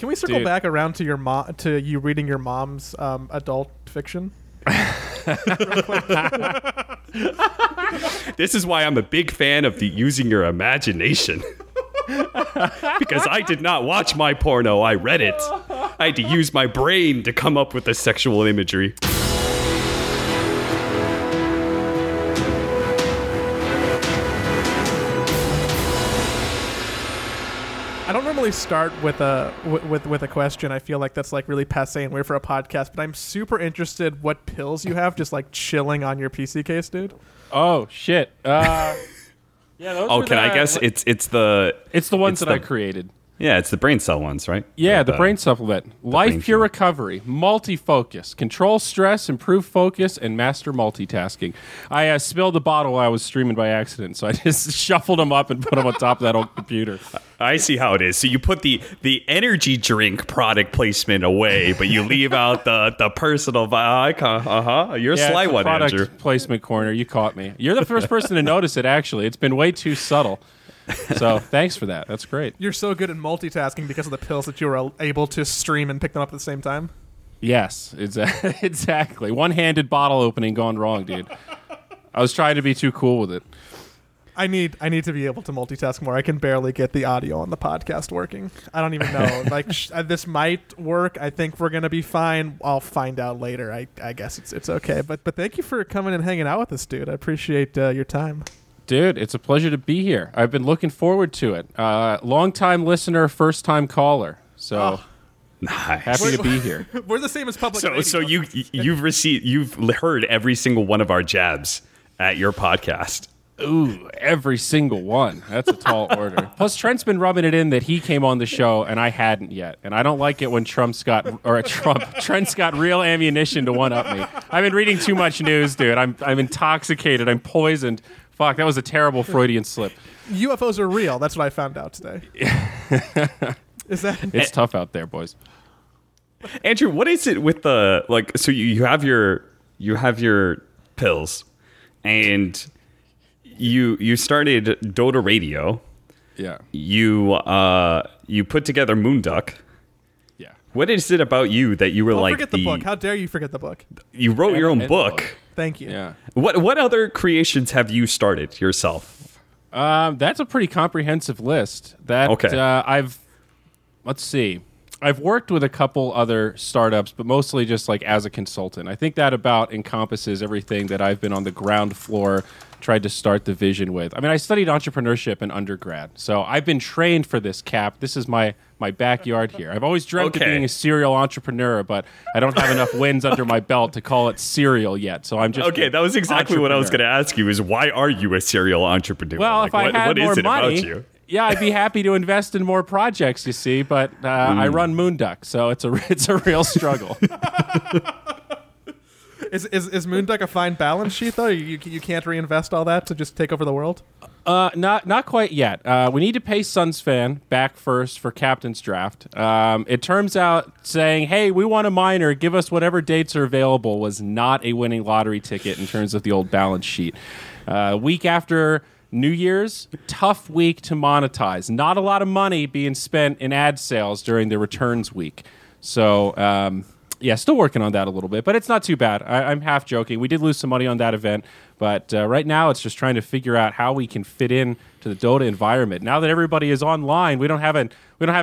Can we circle back around to your mom, to you reading your mom's adult fiction? This is why I'm a big fan of the using your imagination. Because I did not watch my porno, I read it. I had to use my brain to come up with the sexual imagery. I don't normally start with a question. I feel like that's like really passe and weird for a podcast, but I'm super interested what pills you have just like chilling on your PC case, dude. Oh shit. Yeah, those oh, can the, I guess it's the ones that I created. Yeah, it's the brain cell ones, right? Yeah, like the brain supplement. Life Pure Recovery, multi-focus, control stress, improve focus, and master multitasking. I spilled the bottle while I was streaming by accident, so I just shuffled them up and put them on top of that old computer. I see how it is. So you put the energy drink product placement away, but you leave out the personal icon. Uh-huh. You're a sly one, product Andrew. Placement corner. You caught me. You're the first person to notice it, actually. It's been way too subtle. So thanks for that. That's great. You're so good at multitasking because of the pills that you were able to stream and pick them up at the same time? Yes, exactly. One-handed bottle opening gone wrong, dude. I was trying to be too cool with it. I need to be able to multitask more. I can barely get the audio on the podcast working. I don't even know. Like this might work. I think we're gonna be fine. I'll find out later. I guess it's okay. But thank you for coming and hanging out with us, dude. I appreciate your time. Dude, it's a pleasure to be here. I've been looking forward to it. Long-time listener, first-time caller. So. Oh. Nice. Happy to be here. We're the same as public. So you've heard every single one of our jabs at your podcast. Ooh, every single one. That's a tall order. Plus, Trent's been rubbing it in that he came on the show and I hadn't yet. And I don't like it when Trent's got real ammunition to one-up me. I've been reading too much news, dude. I'm intoxicated. I'm poisoned. Fuck, that was a terrible Freudian slip. UFOs are real. That's what I found out today. It's tough out there, boys. Andrew, what is it with the like? So you have your pills, and. You started Dota Radio. Yeah. You put together Moonduck. Yeah. What is it about you that you were like? Forget the book. How dare you forget the book? You wrote your own book. Thank you. Yeah. What other creations have you started yourself? That's a pretty comprehensive list. I've worked with a couple other startups, but mostly just like as a consultant. I think that about encompasses everything that I've been on the ground floor tried to start the vision with. I mean, I studied entrepreneurship in undergrad, so I've been trained for this, Cap. This is my backyard here. I've always dreamt of being a serial entrepreneur, but I don't have enough wins under my belt to call it serial yet, so I'm just... Okay, that was exactly what I was going to ask you, is why are you a serial entrepreneur? Well, like, if I had more money... Yeah, I'd be happy to invest in more projects, you see, but I run Moonduck, so it's a real struggle. Is Moonduck a fine balance sheet, though? You can't reinvest all that to just take over the world? Not quite yet. We need to pay Suns Fan back first for Captain's Draft. It turns out saying, hey, we want a minor, give us whatever dates are available, was not a winning lottery ticket in terms of the old balance sheet. Week after... New Year's, tough week to monetize. Not a lot of money being spent in ad sales during the returns week. So, still working on that a little bit, but it's not too bad. I'm half joking. We did lose some money on that event, but right now it's just trying to figure out how we can fit in to the Dota environment. Now that everybody is online, we don't have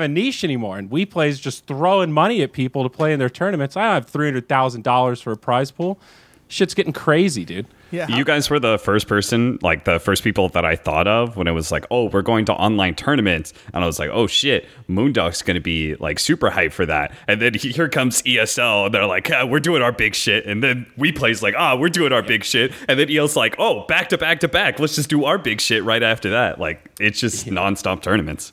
a niche anymore, and WePlay is just throwing money at people to play in their tournaments. I don't have $300,000 for a prize pool. Shit's getting crazy, dude. Yeah, you guys were the first people that I thought of when it was like, oh, we're going to online tournaments. And I was like, oh, shit, Moonduck's going to be like super hyped for that. And then here comes ESL. And they're like, yeah, we're doing our big shit. And then WePlay's like, we're doing our big shit. And then EL's like, oh, back to back to back. Let's just do our big shit right after that. Like, it's just nonstop tournaments.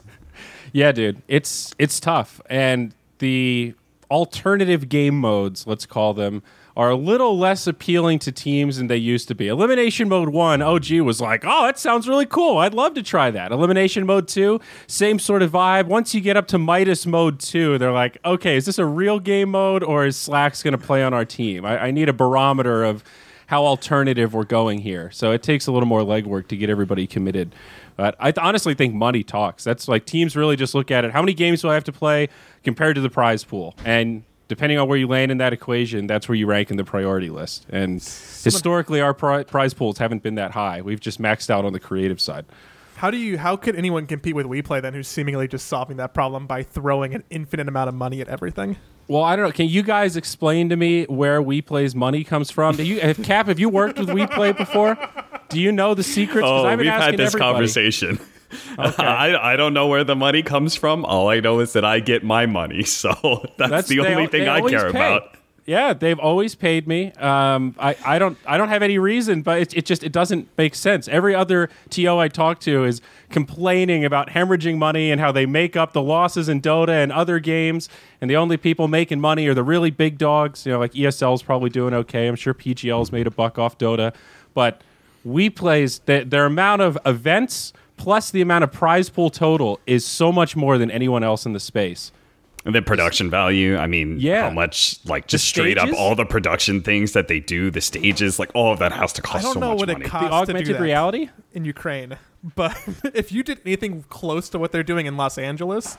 Yeah, dude, it's tough. And the alternative game modes, let's call them, are a little less appealing to teams than they used to be. Elimination Mode 1, OG was like, oh, that sounds really cool. I'd love to try that. Elimination Mode 2, same sort of vibe. Once you get up to Midas Mode 2, they're like, okay, is this a real game mode or is Slack's going to play on our team? I need a barometer of how alternative we're going here. So it takes a little more legwork to get everybody committed. But I honestly think money talks. That's like teams really just look at it. How many games do I have to play compared to the prize pool? And depending on where you land in that equation, that's where you rank in the priority list. And historically, our prize pools haven't been that high. We've just maxed out on the creative side. How could anyone compete with WePlay then, who's seemingly just solving that problem by throwing an infinite amount of money at everything? Well, I don't know. Can you guys explain to me where WePlay's money comes from? Cap, have you worked with WePlay before? Do you know the secrets? Oh, we've had this conversation. Okay. I don't know where the money comes from. All I know is that I get my money. So that's the only thing I care about. Yeah, they've always paid me. I don't have any reason, but it just doesn't make sense. Every other TO I talk to is complaining about hemorrhaging money and how they make up the losses in Dota and other games, and the only people making money are the really big dogs. You know, like ESL's probably doing okay. I'm sure PGL's made a buck off Dota, but WePlay's their amount of events plus the amount of prize pool total is so much more than anyone else in the space. And then production value, I mean, how much, like, just straight up all the production things that they do, the stages, like, all of that has to cost so much money. I don't know what it costs to do that. The augmented reality? In Ukraine. But if you did anything close to what they're doing in Los Angeles,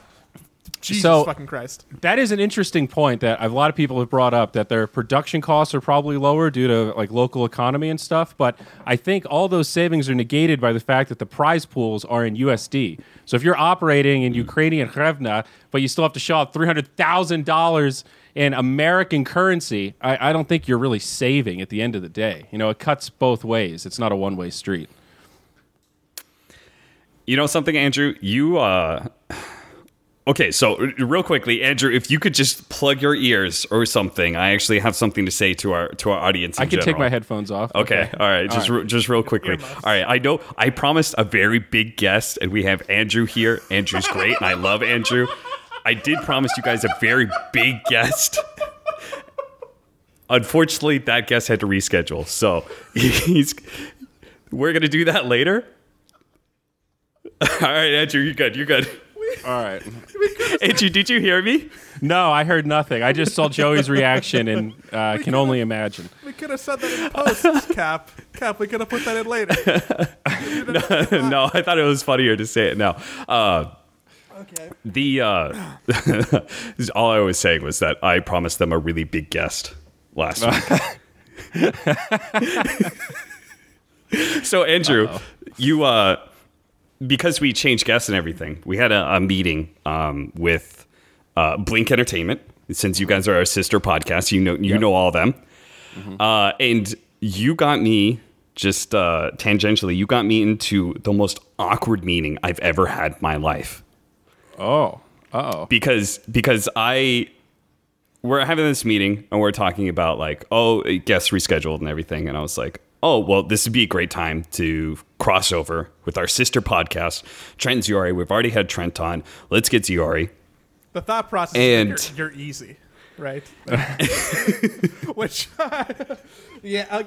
Jesus fucking Christ. That is an interesting point that a lot of people have brought up, that their production costs are probably lower due to, like, local economy and stuff. But I think all those savings are negated by the fact that the prize pools are in USD. So if you're operating in Ukrainian hryvnia, but you still have to shell out $300,000 in American currency, I don't think you're really saving at the end of the day. You know, it cuts both ways. It's not a one-way street. You know something, Andrew? Okay, so real quickly, Andrew, if you could just plug your ears or something. I actually have something to say to our audience. I can take my headphones off. Okay. All right. Just real quickly. All right. I know I promised a very big guest, and we have Andrew here. Andrew's great, and I love Andrew. I did promise you guys a very big guest. Unfortunately, that guest had to reschedule, so we're gonna do that later. All right, Andrew, you're good. You're good. All right. Andrew, did you hear me? No, I heard nothing. I just saw Joey's reaction and can only imagine. We could have said that in post, Cap. Cap, we could have put that in later. No, I thought it was funnier to say it now. Okay. All I was saying was that I promised them a really big guest last week. So, Andrew, because we changed guests and everything, we had a meeting with Blink Entertainment. Since you guys are our sister podcast, you know all of them. Mm-hmm. And you got me, just tangentially, you got me into the most awkward meeting I've ever had in my life. Oh. Uh-oh. Because we're having this meeting, and we're talking about, like, guests rescheduled and everything. And I was like, this would be a great time to cross over with our sister podcast, Trent and Ziori. We've already had Trent on. Let's get Ziori. The thought process is you're easy, right? Which,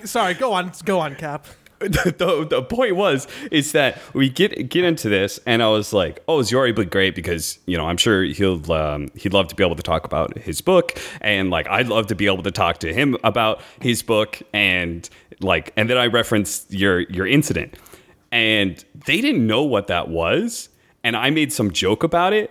sorry, go on, Cap. The point is that we get into this, and I was like, Ziori would be great because, you know, I'm sure he'd love to be able to talk about his book, and, like, I'd love to be able to talk to him about his book, and, like, and then I referenced your incident, and they didn't know what that was, and I made some joke about it,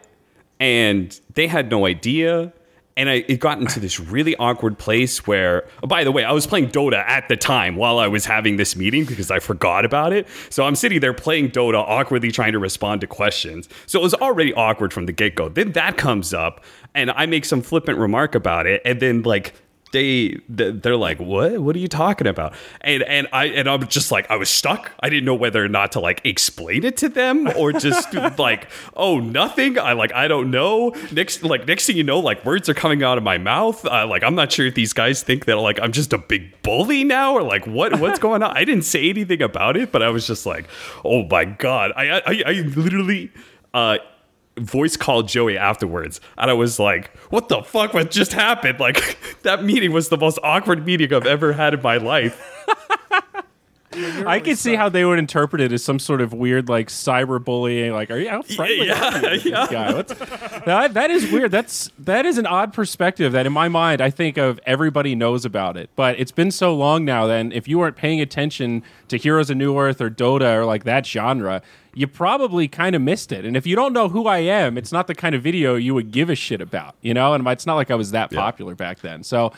and they had no idea. And it got into this really awkward place where, by the way, I was playing Dota at the time while I was having this meeting because I forgot about it. So I'm sitting there playing Dota, awkwardly trying to respond to questions. So it was already awkward from the get-go. Then that comes up, and I make some flippant remark about it. And then, like, they're like, what? What are you talking about? And I'm just like, I was stuck. I didn't know whether or not to, like, explain it to them or just like, nothing. I don't know. Next thing you know, like, words are coming out of my mouth. I'm not sure if these guys think that, like, I'm just a big bully now, or, like, what's going on? I didn't say anything about it, but I was just like, oh my God. I literally voice called Joey afterwards, and I was like, what the fuck, what just happened? Like, that meeting was the most awkward meeting I've ever had in my life. I could see how they would interpret it as some sort of weird, like, cyberbullying. Like, are you out friendly? Yeah. That is weird. That is an odd perspective that, in my mind, I think of everybody knows about it. But it's been so long now, then, if you weren't paying attention to Heroes of New Earth or Dota or, like, that genre, you probably kind of missed it. And if you don't know who I am, it's not the kind of video you would give a shit about, you know? And it's not like I was that popular back then. So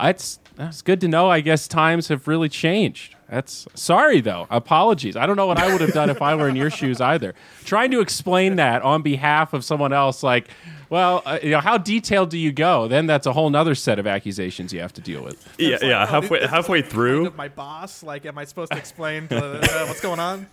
it's good to know. I guess times have really changed. That's sorry, though. Apologies. I don't know what I would have done if I were in your shoes either. Trying to explain that on behalf of someone else, like, well, you know, how detailed do you go? Then that's a whole nother set of accusations you have to deal with. Yeah. Halfway through. My boss, like, am I supposed to explain what's going on?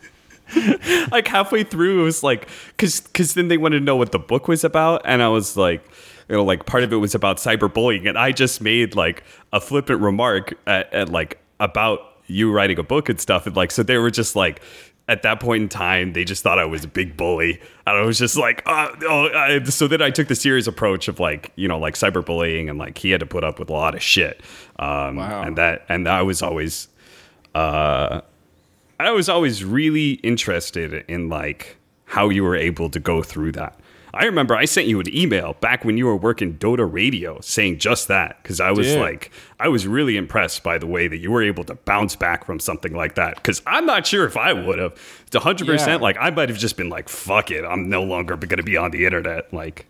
Like, halfway through, it was like, because then they wanted to know what the book was about, and I was like, you know, like, part of it was about cyberbullying, and I just made, like, a flippant remark at like about you writing a book and stuff, and, like, so they were just like, at that point in time, they just thought I was a big bully, and I was just like, so then I took the serious approach of, like, you know, like, cyberbullying, and, like, he had to put up with a lot of shit, wow. and I was always, really interested in, like, how you were able to go through that. I remember I sent you an email back when you were working Dota Radio saying just that, because I was like, I was really impressed by the way that you were able to bounce back from something like that, because I'm not sure if I would have. It's 100%. Yeah. Like, I might have just been like, fuck it, I'm no longer going to be on the internet. Like,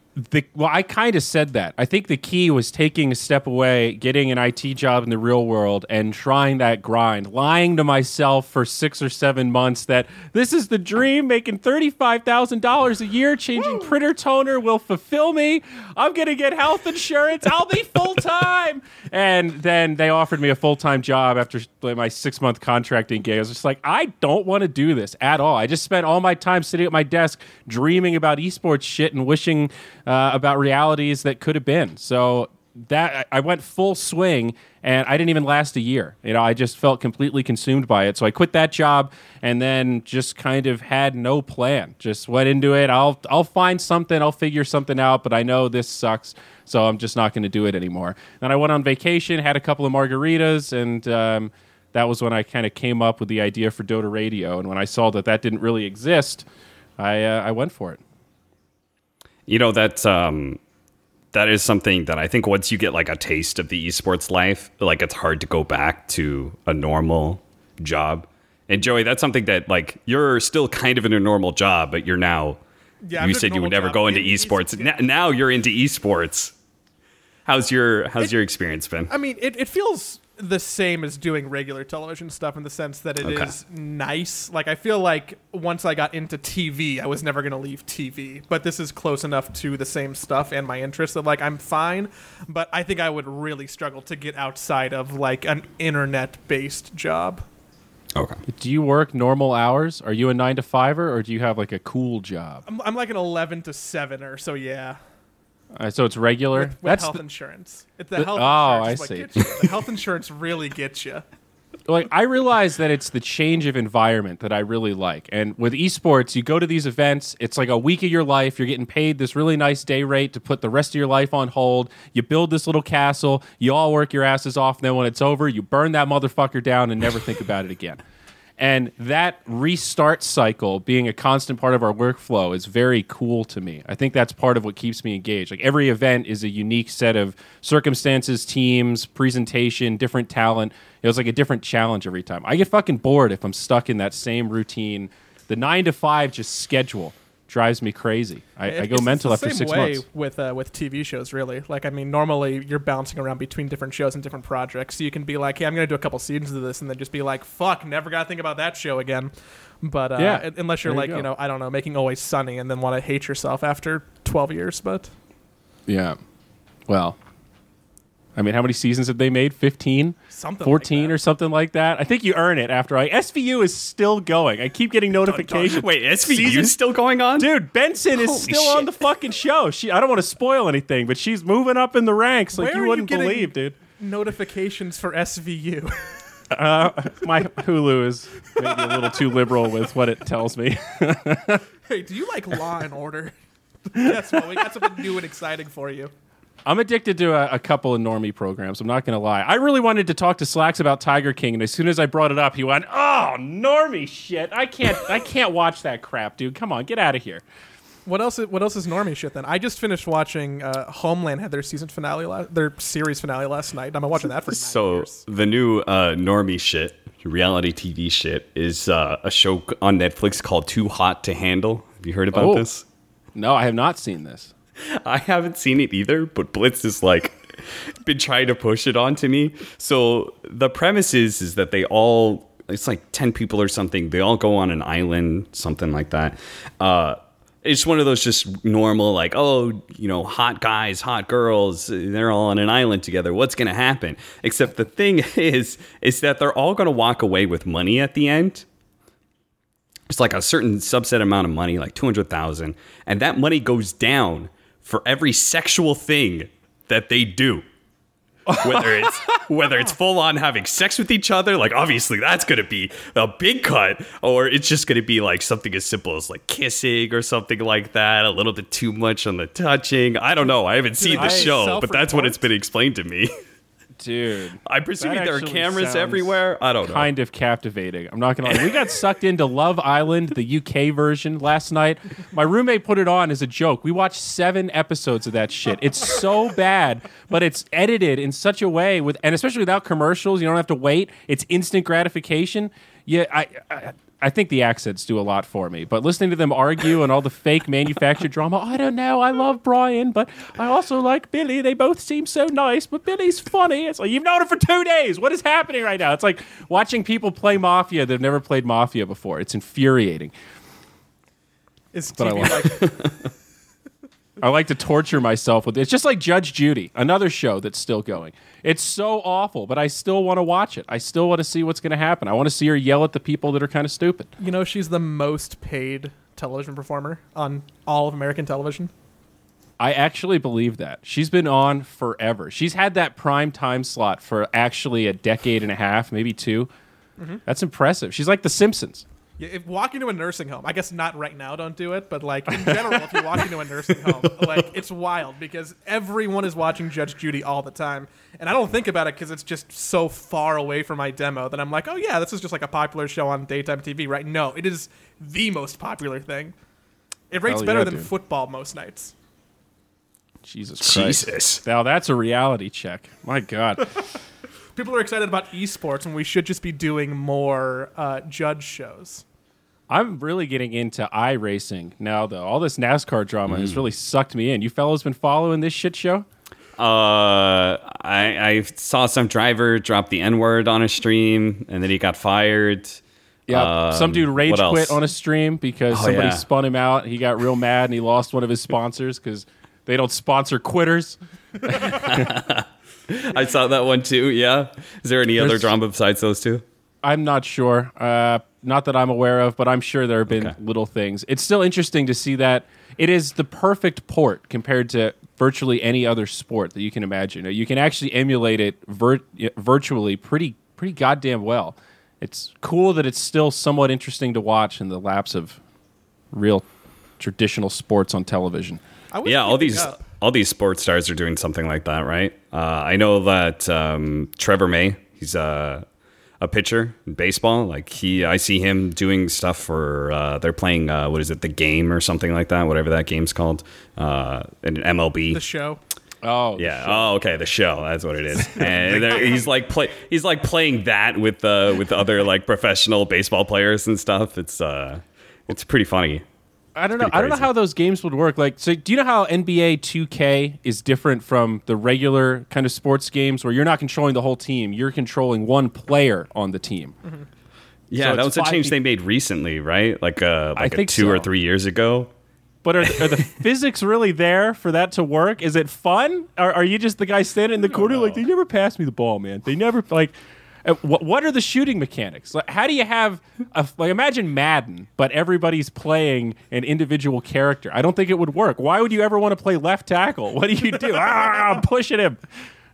well, I kind of said that. I think the key was taking a step away, getting an IT job in the real world, and trying that grind, lying to myself for 6 or 7 months that this is the dream, making $35,000 a year, changing printer toner will fulfill me. I'm going to get health insurance. I'll be full-time. And then they offered me a full-time job after my 6-month contracting gig. I was just like, I don't want to do this at all. I just spent all my time sitting at my desk dreaming about esports shit and wishing about realities that could have been. So that I went full swing, and I didn't even last a year. You know, I just felt completely consumed by it. So I quit that job, and then just kind of had no plan. Just went into it. I'll find something. I'll figure something out. But I know this sucks, so I'm just not going to do it anymore. Then I went on vacation, had a couple of margaritas, and that was when I kind of came up with the idea for Dota Radio. And when I saw that didn't really exist, I went for it. You know, that is something that I think once you get, like, a taste of the esports life, like, it's hard to go back to a normal job. And Joey, that's something that, like, you're still kind of in a normal job, but you're now, you said you would never go into esports. Now you're into esports. How's your experience been? I mean, it feels the same as doing regular television stuff in the sense that it is nice. Like, I feel like once I got into TV, I was never going to leave TV, but this is close enough to the same stuff and my interests that, like, I'm fine, but I think I would really struggle to get outside of, like, an internet-based job. Okay. Do you work normal hours? Are you a 9-to-5-er, or do you have, like, a cool job? I'm like an 11-to-7-er, so yeah. So it's regular? With that's health insurance. It's the health insurance. I see. The health insurance really gets you. Like, I realize that it's the change of environment that I really like. And with esports, you go to these events, it's like a week of your life, you're getting paid this really nice day rate to put the rest of your life on hold, you build this little castle, you all work your asses off, and then when it's over, you burn that motherfucker down and never think about it again. And that restart cycle being a constant part of our workflow is very cool to me. I think that's part of what keeps me engaged. Like, every event is a unique set of circumstances, teams, presentation, different talent. It was like a different challenge every time. I get fucking bored if I'm stuck in that same routine. The 9-to-5 just schedule drives me crazy. I go mental after 6 months. With TV shows, really. Like, I mean, normally you're bouncing around between different shows and different projects, so you can be like, hey, I'm going to do a couple seasons of this, and then just be like, fuck, never got to think about that show again. But unless you're like, you know, I don't know, making Always Sunny and then want to hate yourself after 12 years, but... Yeah. Well... I mean, how many seasons have they made? 15? Something 14 like or something like that? I think you earn it after SVU is still going. I keep getting notifications. Wait, SVU is still going on? Dude, Benson is still on the fucking show. I don't want to spoil anything, but she's moving up in the ranks like you wouldn't believe, dude. Notifications for SVU. My Hulu is maybe a little too liberal with what it tells me. Hey, do you like Law and Order? Guess what? We got something new and exciting for you. I'm addicted to a couple of normie programs. I'm not going to lie. I really wanted to talk to Slacks about Tiger King, and as soon as I brought it up, he went, "Oh, normie shit! I can't watch that crap, dude. Come on, get out of here." What else is normie shit then? I just finished watching Homeland had their series finale last night. I've been watching that for 9 years. The new normie shit, reality TV shit, is a show on Netflix called Too Hot to Handle. Have you heard about this? No, I have not seen this. I haven't seen it either, but Blitz is like been trying to push it onto me. So the premise is that they all, it's like 10 people or something. They all go on an island, something like that. It's one of those just normal, like, oh, you know, hot guys, hot girls, they're all on an island together. What's going to happen? Except the thing is that they're all going to walk away with money at the end. It's like a certain subset amount of money, like $200,000. And that money goes down for every sexual thing that they do. Whether it's full on having sex with each other, like obviously that's going to be a big cut, or it's just going to be like something as simple as like kissing or something like that, a little bit too much on the touching. I don't know. I haven't seen the show, but that's what it's been explained to me. Dude, I'm presuming there are cameras everywhere. I don't know. Kind of captivating. I'm not going to lie. We got sucked into Love Island, the UK version, last night. My roommate put it on as a joke. We watched 7 episodes of that shit. It's so bad, but it's edited in such a way, and especially without commercials. You don't have to wait. It's instant gratification. Yeah, I think the accents do a lot for me, but listening to them argue and all the fake manufactured drama, I don't know, I love Brian, but I also like Billy. They both seem so nice, but Billy's funny. It's like, you've known him for 2 days. What is happening right now? It's like watching people play Mafia that have never played Mafia before. It's infuriating. It's I like to torture myself with it. It's just like Judge Judy, another show that's still going. It's so awful, but I still want to watch it. I still want to see what's going to happen. I want to see her yell at the people that are kind of stupid. You know, she's the most paid television performer on all of American television. I actually believe that. She's been on forever. She's had that prime time slot for actually a decade and a half, maybe 2. Mm-hmm. That's impressive. She's like The Simpsons. If walk into a nursing home, I guess not right now, don't do it, but like in general, if you walk into a nursing home, like it's wild because everyone is watching Judge Judy all the time. And I don't think about it because it's just so far away from my demo that I'm like, oh yeah, this is just like a popular show on daytime TV, right? No, it is the most popular thing. It rates better than football most nights. Jesus Christ. Jesus. Now that's a reality check. My God. People are excited about esports and we should just be doing more judge shows. I'm really getting into iRacing now, though. All this NASCAR drama has really sucked me in. You fellas been following this shit show? I saw some driver drop the N-word on a stream, and then he got fired. Yeah, some dude rage quit on a stream because somebody spun him out. He got real mad, and he lost one of his sponsors because they don't sponsor quitters. I saw that one, too, yeah. Is there any other drama besides those two? I'm not sure. Not that I'm aware of, but I'm sure there have been little things. It's still interesting to see that it is the perfect port compared to virtually any other sport that you can imagine. You can actually emulate it virtually pretty goddamn well. It's cool that it's still somewhat interesting to watch in the lapse of real traditional sports on television. Yeah, all these sports stars are doing something like that, right? I know that Trevor May, he's a pitcher in baseball, like I see him doing stuff for they're playing The Game or something like that, whatever that game's called, in MLB The Show. Oh yeah, oh okay, The Show, that's what it is. And he's like playing that with other like professional baseball players and stuff. It's pretty funny. I don't know how those games would work. Like, so do you know how NBA 2K is different from the regular kind of sports games where you're not controlling the whole team, you're controlling one player on the team? Mm-hmm. Yeah, so that was a change they made recently, right? Like I think 2 or 3 years ago. But are the physics really there for that to work? Is it fun? Or are you just the guy standing in the corner like, they never pass me the ball, man. They never, like... What are the shooting mechanics? Like, how do you have imagine Madden, but everybody's playing an individual character? I don't think it would work. Why would you ever want to play left tackle? What do you do? Pushing him.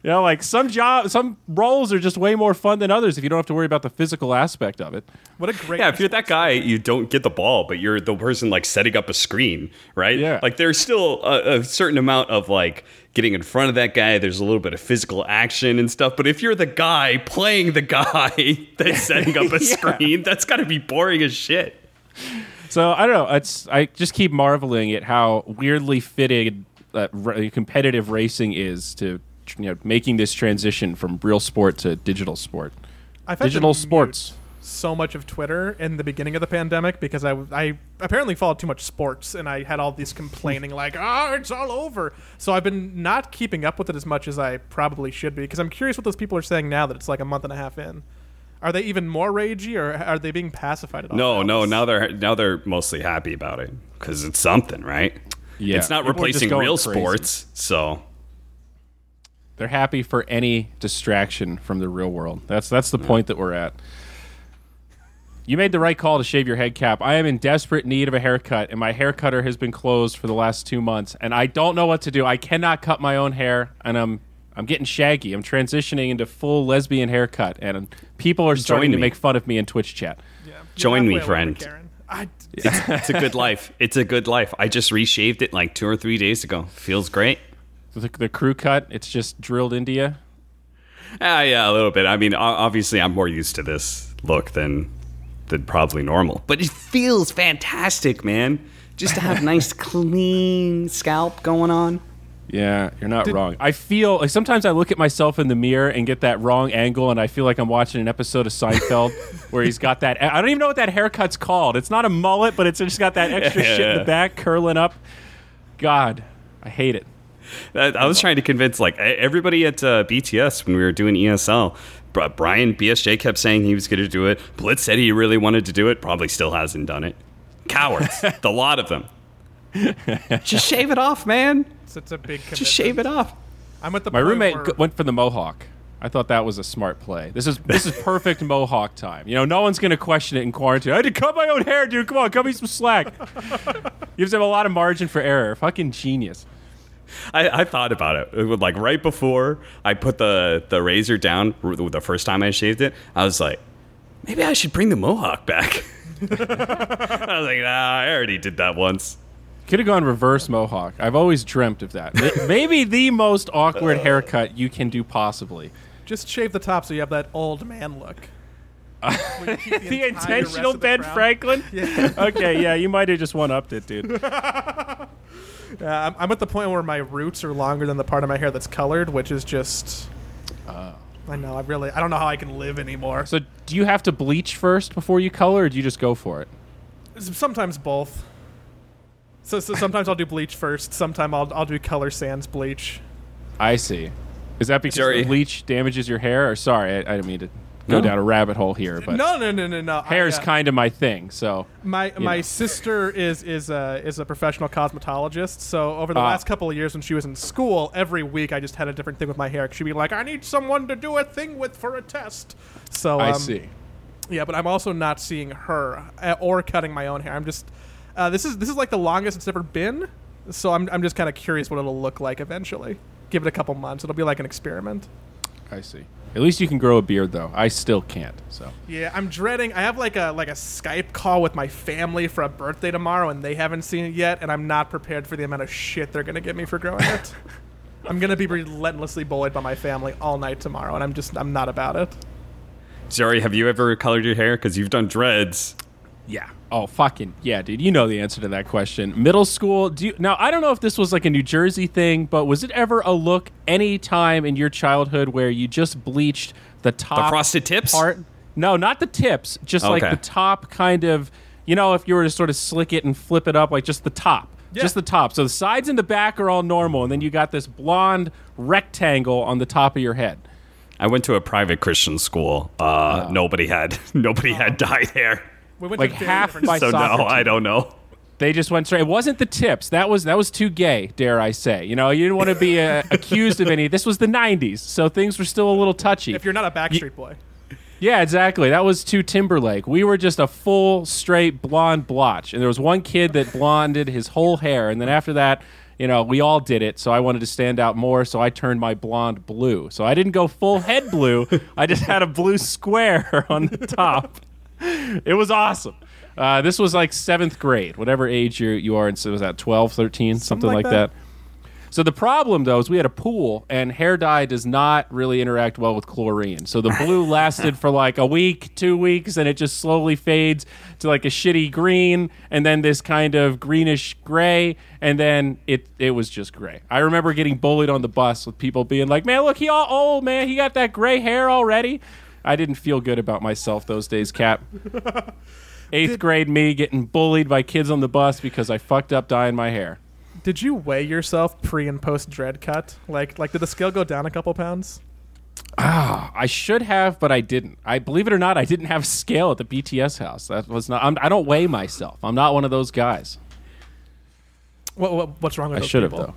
You know, like some roles are just way more fun than others if you don't have to worry about the physical aspect of it. What a great if you're that guy, you don't get the ball, but you're the person like setting up a screen, right? Yeah. Like there's still a certain amount of like getting in front of that guy. There's a little bit of physical action and stuff. But if you're the guy playing the guy that's setting up a screen, that's got to be boring as shit. So I don't know. I just keep marveling at how weirdly fitted competitive racing is to. You know, making this transition from real sport to digital sport. I've had digital sports. So much of Twitter in the beginning of the pandemic because I apparently followed too much sports and I had all these complaining like, it's all over. So I've been not keeping up with it as much as I probably should be because I'm curious what those people are saying now that it's like a month and a half in. Are they even more ragey or are they being pacified at all? No. Now they're mostly happy about it because it's something, right? Yeah. It's not people replacing real crazy. Sports, so. They're happy for any distraction from the real world. That's the point that we're at. You made the right call to shave your head cap. I am in desperate need of a haircut, and my haircutter has been closed for the last 2 months, and I don't know what to do. I cannot cut my own hair, and I'm getting shaggy. I'm transitioning into full lesbian haircut, and people are starting to make fun of me in Twitch chat. Yeah. Join me, friend. It's a good life. It's a good life. I just reshaved it like 2 or 3 days ago. Feels great. The crew cut, it's just drilled into you? Yeah, a little bit. I mean, obviously, I'm more used to this look than probably normal. But it feels fantastic, man. Just to have nice, clean scalp going on. Yeah, you're not wrong. I feel like sometimes I look at myself in the mirror and get that wrong angle, and I feel like I'm watching an episode of Seinfeld where he's got that. I don't even know what that haircut's called. It's not a mullet, but it's just got that extra shit in the back curling up. God, I hate it. I was trying to convince like everybody at BTS when we were doing ESL. Brian BSJ kept saying he was going to do it. Blitz said he really wanted to do it. Probably still hasn't done it. Cowards, the lot of them. Just shave it off, man. It's a big commitment. Just shave it off. I'm at the. My roommate went for the mohawk. I thought that was a smart play. This is perfect mohawk time. You know, no one's going to question it in quarantine. I had to cut my own hair, dude. Come on, cut me some slack. Gives him a lot of margin for error. Fucking genius. I thought about it. It was like right before I put the razor down the first time I shaved it, I was like, maybe I should bring the mohawk back. I was like, nah, I already did that once. Could have gone reverse mohawk. I've always dreamt of that. Maybe the most awkward haircut you can do possibly. Just shave the top so you have that old man look. The intentional Ben Franklin? Yeah. Okay, yeah, you might have just one-upped it, dude. I'm at the point where my roots are longer than the part of my hair that's colored, which is just... I know, I don't know how I can live anymore. So do you have to bleach first before you color, or do you just go for it? Sometimes both. So sometimes I'll do bleach first. Sometimes I'll do color sans bleach. I see. Is that because the bleach damages your hair? Or sorry, I didn't mean to... Go down a rabbit hole here, but no. Hair's kind of my thing, so my sister is a professional cosmetologist. So over the last couple of years, when she was in school, every week I just had a different thing with my hair. She'd be like, "I need someone to do a thing with for a test." So I see. Yeah, but I'm also not seeing her or cutting my own hair. I'm just this is like the longest it's ever been. So I'm just kind of curious what it'll look like eventually. Give it a couple months. It'll be like an experiment. I see. At least you can grow a beard, though. I still can't. So yeah, I'm dreading. I have like a Skype call with my family for a birthday tomorrow, and they haven't seen it yet, and I'm not prepared for the amount of shit they're going to give me for growing it. I'm going to be relentlessly bullied by my family all night tomorrow, and I'm not about it. Ziori, have you ever colored your hair? Because you've done dreads. Yeah. Oh, fucking yeah, dude. You know the answer to that question. Middle school. Now, I don't know if this was like a New Jersey thing, but was it ever a look any time in your childhood where you just bleached the top? The frosted tips? Part? No, not the tips. Just like the top kind of, you know, if you were to sort of slick it and flip it up, like just the top. Yeah. Just the top. So the sides and the back are all normal, and then you got this blonde rectangle on the top of your head. I went to a private Christian school. Nobody had dyed hair. We went like half my so soccer team. I don't know. They just went straight. It wasn't the tips. That was too gay, dare I say. You know, you didn't want to be accused of any. This was the 90s, so things were still a little touchy. If you're not a Backstreet Boy. Yeah, exactly. That was too Timberlake. We were just a full, straight, blonde blotch. And there was one kid that blonded his whole hair. And then after that, you know, we all did it, so I wanted to stand out more, so I turned my blonde blue. So I didn't go full head blue. I just had a blue square on the top. It was awesome. This was like 7th grade, whatever age you are. And so was that 12, 13, something like that. So the problem, though, is we had a pool, and hair dye does not really interact well with chlorine. So the blue lasted for like a week, 2 weeks, and it just slowly fades to like a shitty green, and then this kind of greenish gray, and then it was just gray. I remember getting bullied on the bus with people being like, man, look, he all old, man. He got that gray hair already. I didn't feel good about myself those days, Cap. 8th grade me getting bullied by kids on the bus because I fucked up dyeing my hair. Did you weigh yourself pre and post dread cut? Like did the scale go down a couple pounds? I should have, but I didn't. I believe it or not, I didn't have scale at the BTS house. That was not. I don't weigh myself. I'm not one of those guys. What's wrong with those people? I should have,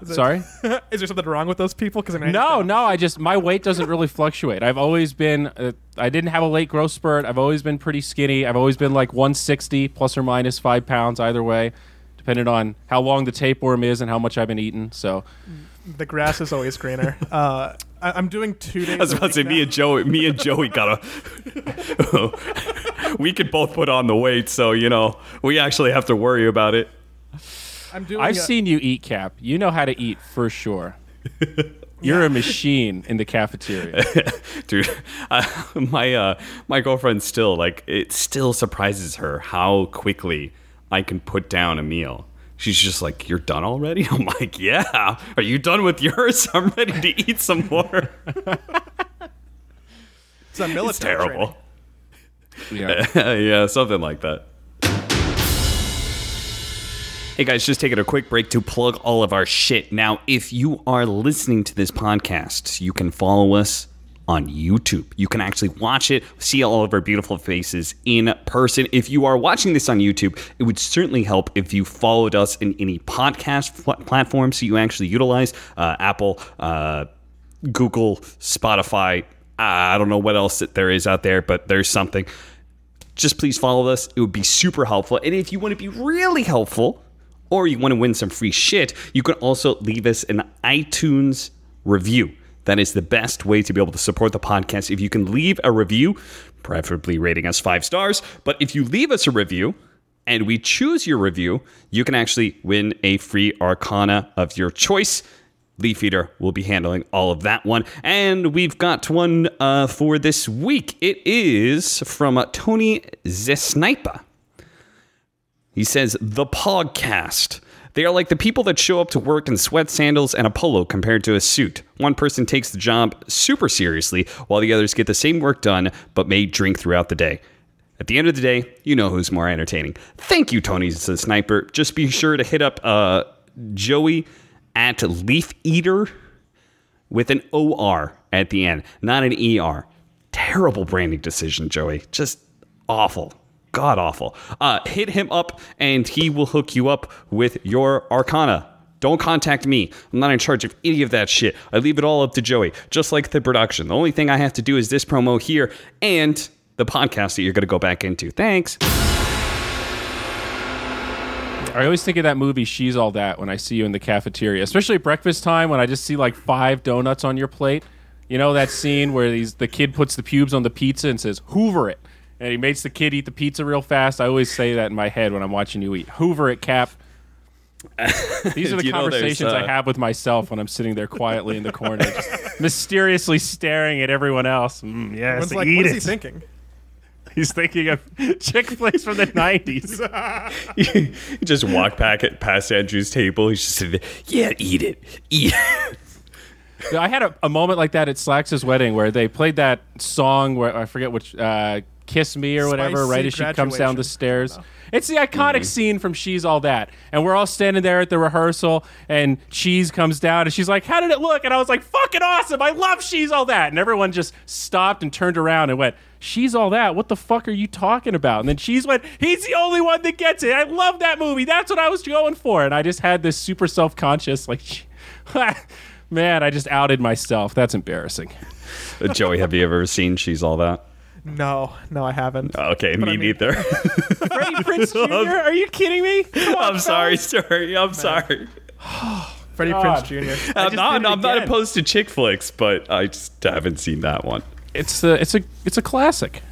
though. Sorry? Is there something wrong with those people? No, my weight doesn't really fluctuate. I've always been, I didn't have a late growth spurt. I've always been pretty skinny. I've always been like 160 plus or minus 5 pounds either way, depending on how long the tapeworm is and how much I've been eating. So the grass is always greener. I'm doing 2 days. I was about to say, me and Joey got a, we could both put on the weight. So, you know, we actually have to worry about it. I've seen you eat, Cap. You know how to eat for sure. You're a machine in the cafeteria, dude. My girlfriend still surprises her how quickly I can put down a meal. She's just like, "You're done already?" I'm like, "Yeah. Are you done with yours? I'm ready to eat some more." It's a military. It's terrible. Training. Yeah, yeah, something like that. Hey guys, just taking a quick break to plug all of our shit. Now, if you are listening to this podcast, you can follow us on YouTube. You can actually watch it, see all of our beautiful faces in person. If you are watching this on YouTube, it would certainly help if you followed us in any podcast platform. So you actually utilize Apple, Google, Spotify. I don't know what else that there is out there, but there's something. Just please follow us. It would be super helpful. And if you want to be really helpful, or you want to win some free shit, you can also leave us an iTunes review. That is the best way to be able to support the podcast. If you can leave a review, preferably rating us 5 stars, but if you leave us a review and we choose your review, you can actually win a free Arcana of your choice. Leaf Eater will be handling all of that one. And we've got one for this week. It is from Tony Zesnipa. He says, the podcast. They are like the people that show up to work in sweat sandals and a polo compared to a suit. One person takes the job super seriously while the others get the same work done but may drink throughout the day. At the end of the day, you know who's more entertaining. Thank you, Tony the Sniper. Just be sure to hit up Joey at Leaf Eater with an O-R at the end, not an E-R. Terrible branding decision, Joey. Just awful. God awful. Hit him up and he will hook you up with your Arcana. Don't contact me. I'm not in charge of any of that shit. I leave it all up to Joey, just like the production. The only thing I have to do is this promo here and the podcast that you're going to go back into. Thanks. I always think of that movie, She's All That, when I see you in the cafeteria, especially at breakfast time when I just see like 5 donuts on your plate. You know that scene where the kid puts the pubes on the pizza and says, Hoover it. And he makes the kid eat the pizza real fast. I always say that in my head when I'm watching you eat. Hoover it, Cap. These are the conversations I have with myself when I'm sitting there quietly in the corner, just mysteriously staring at everyone else. Yes, like, eat what it. Is he thinking? He's thinking of chick flicks from the 90s. He just walked past Andrew's table. He's just sitting there, yeah, eat it. Eat it. I had a moment like that at Slax's wedding where they played that song where I forget which... Kiss Me or whatever, Spicy right as she graduation. Comes down the stairs. It's the iconic scene from She's All That. And we're all standing there at the rehearsal, and Cheese comes down, and she's like, how did it look? And I was like, fucking awesome. I love She's All That. And everyone just stopped and turned around and went, She's All That? What the fuck are you talking about? And then Cheese went, he's the only one that gets it. I love that movie. That's what I was going for. And I just had this super self-conscious, like, man, I just outed myself. That's embarrassing. Joey, have you ever seen She's All That? No, I haven't. Okay, but neither. Freddie Prinze Jr.? Are you kidding me? Come on, I'm sorry. Freddie Prinze Jr. I'm not opposed to chick flicks, but I just haven't seen that one. It's a classic.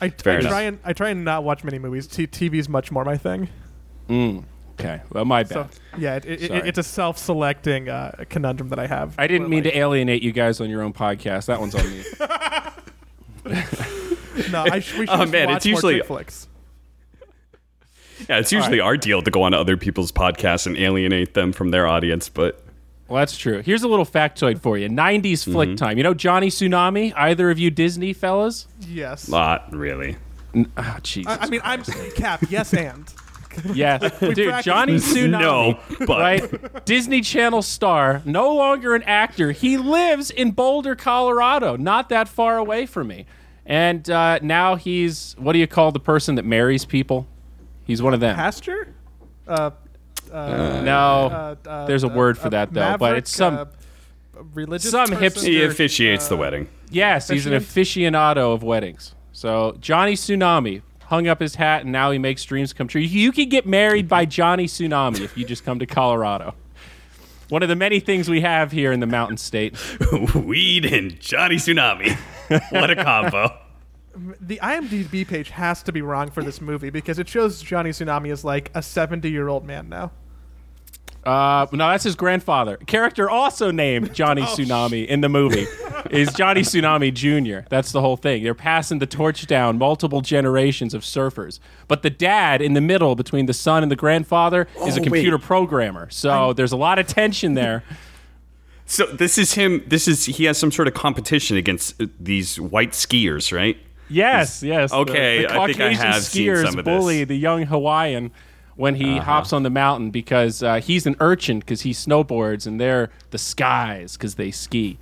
I try and not watch many movies. TV's much more my thing. Okay, well, my bad. So, yeah, it's a self-selecting conundrum that I have. I didn't mean to alienate you guys on your own podcast. That one's on me. We should watch it's usually more Netflix. Yeah, it's usually our deal to go on to other people's podcasts and alienate them from their audience, but... Well, that's true. Here's a little factoid for you. 90s flick time. You know Johnny Tsunami? Either of you Disney fellas? Yes. Not really. Oh, Jesus Christ. Cap, yes and... Yeah, dude, Johnny Tsunami, right? Disney Channel star, no longer an actor. He lives in Boulder, Colorado, not that far away from me. And now he's, what do you call the person that marries people? He's one of them. Pastor? There's a word for that, though. Maverick, but it's some religious hipster. He officiates the wedding. Yes, he's an aficionado of weddings. So Johnny Tsunami hung up his hat, and now he makes dreams come true. You can get married by Johnny Tsunami if you just come to Colorado. One of the many things we have here in the Mountain State. Weed and Johnny Tsunami. What a combo. The IMDb page has to be wrong for this movie because it shows Johnny Tsunami as like a 70-year-old man now. No, that's his grandfather. Character also named Johnny Tsunami in the movie is Johnny Tsunami Jr. That's the whole thing. They're passing the torch down, multiple generations of surfers. But the dad in the middle between the son and the grandfather is a computer programmer. So there's a lot of tension there. So this is him. He has some sort of competition against these white skiers, right? Yes. Okay, the Caucasian I think I have seen some of this. Bully the young Hawaiian when he hops on the mountain because he's an urchin because he snowboards and they're the skies because they ski.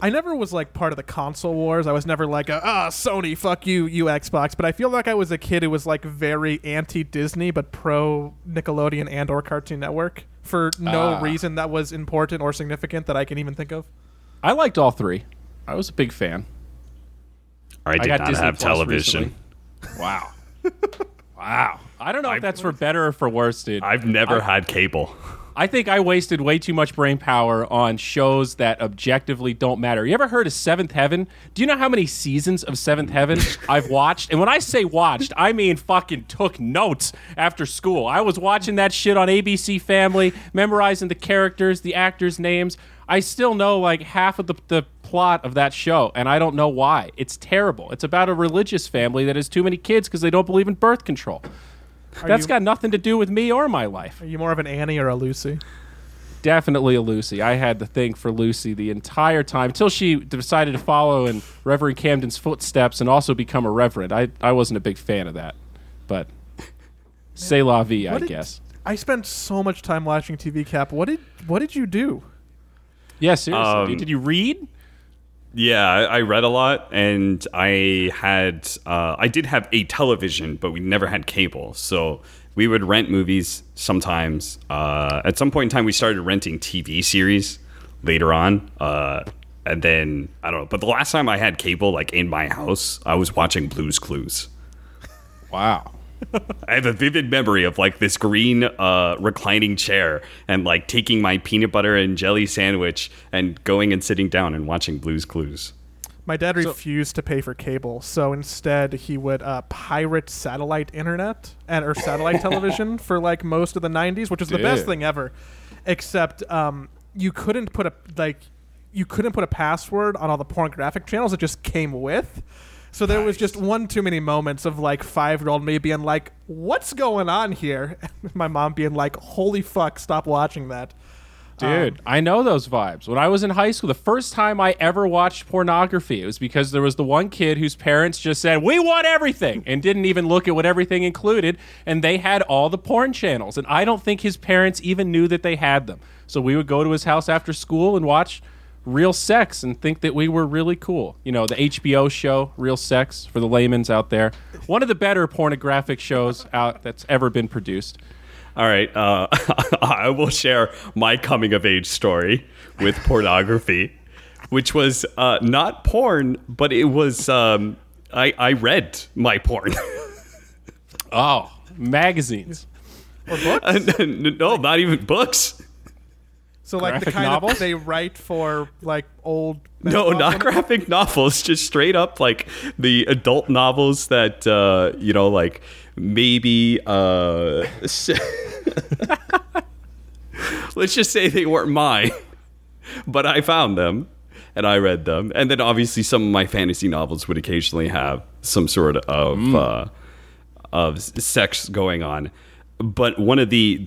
I never was like part of the console wars. I was never like, Sony, fuck you, you Xbox. But I feel like I was a kid who was like very anti-Disney but pro-Nickelodeon and or Cartoon Network for no reason that was important or significant that I can even think of. I liked all three. I was a big fan. I did not have television. Wow. Wow. I don't know if that's for better or for worse, dude. I've never had cable. I think I wasted way too much brain power on shows that objectively don't matter. You ever heard of Seventh Heaven? Do you know how many seasons of Seventh Heaven I've watched? And when I say watched, I mean fucking took notes after school. I was watching that shit on ABC Family, memorizing the characters, the actors' names. I still know like half of the plot of that show, and I don't know why. It's terrible. It's about a religious family that has too many kids because they don't believe in birth control. That's got nothing to do with me or my life. Are you more of an Annie or a Lucy? Definitely a Lucy. I had the thing for Lucy the entire time until she decided to follow in Reverend Camden's footsteps and also become a reverend. I wasn't a big fan of that, but c'est la vie, I guess. I spent so much time watching TV, Cap. What did you do? Yeah, seriously. Did you read? Yeah, I read a lot, and I did have a television, but we never had cable. So we would rent movies sometimes. At some point in time, we started renting TV series later on. And then, I don't know, but the last time I had cable, like in my house, I was watching Blue's Clues. Wow. I have a vivid memory of like this green reclining chair and like taking my peanut butter and jelly sandwich and going and sitting down and watching Blue's Clues. My dad refused to pay for cable, so instead he would pirate satellite internet or satellite television for like most of the 90s, which is the best thing ever. Except you couldn't put a password on all the pornographic channels. It just came with. So there was just one too many moments of like 5-year-old me being like, what's going on here? And my mom being like, holy fuck, stop watching that. Dude, I know those vibes. When I was in high school, the first time I ever watched pornography, it was because there was the one kid whose parents just said, we want everything, and didn't even look at what everything included. And they had all the porn channels. And I don't think his parents even knew that they had them. So we would go to his house after school and watch Real Sex and think that we were really cool. You know, the HBO show, Real Sex, for the layman's out there. One of the better pornographic shows out that's ever been produced. All right. I will share my coming-of-age story with pornography. which was not porn, but it was I read my porn. Oh, magazines or books? No, not even books. So like graphic the kind novels? Of they write for like old no, novels? Not graphic novels, just straight up like the adult novels that you know, like maybe let's just say they weren't mine, but I found them and I read them. And then obviously some of my fantasy novels would occasionally have some sort of of sex going on. But one of the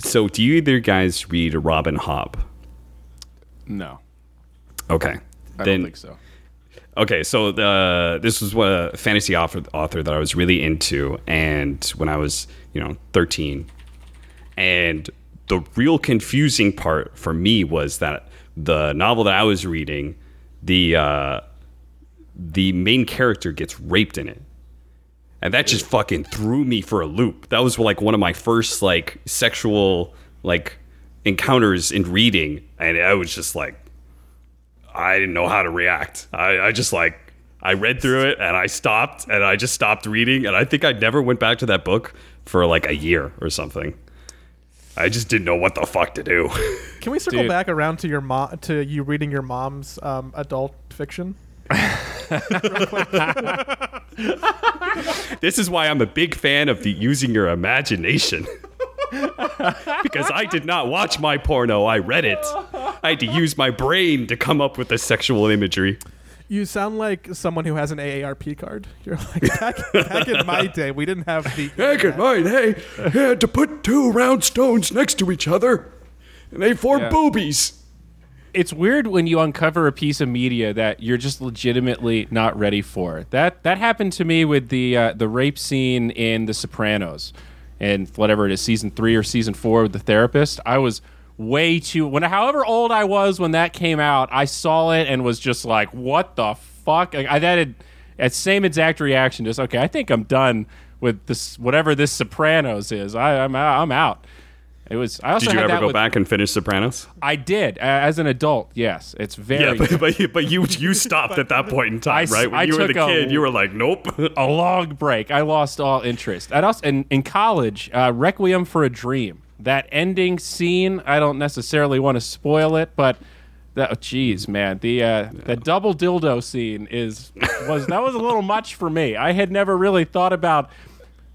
so do you either guys read Robin Hobb? No. Okay. I don't think so. Okay, so this was a fantasy author that I was really into, and when I was, 13. And the real confusing part for me was that the novel that I was reading, the main character gets raped in it. And that just fucking threw me for a loop. That was like one of my first like sexual like encounters in reading. And I was just like, I didn't know how to react. I just like, I read through it and I stopped and I just stopped reading. And I think I never went back to that book for like a year or something. I just didn't know what the fuck to do. Can we circle back around to your to you reading your mom's adult fiction? This is why I'm a big fan of the using your imagination. Because I did not watch my porno, I read it. I had to use my brain to come up with the sexual imagery. You sound like someone who has an AARP card. You're like, back in my day, we didn't have the... Back in my day, I had to put two round stones next to each other, and they formed boobies. It's weird when you uncover a piece of media that you're just legitimately not ready for. That happened to me with the rape scene in The Sopranos, and whatever it is, season 3 or season 4 with the therapist. I was... way too... however old I was when that came out, I saw it and was just like, what the fuck? I had that same exact reaction. Just, okay, I think I'm done with this, whatever this Sopranos is. I'm out. It was... I also did you had ever go back and finish Sopranos? I did. As an adult, yes. It's very... Yeah, but you stopped at that point in time, right? When you were the kid, you were like, nope. A long break. I lost all interest. I'd also, in college, Requiem for a Dream. That ending scene, I don't necessarily want to spoil it, but the double dildo scene was a little much for me. I had never really thought about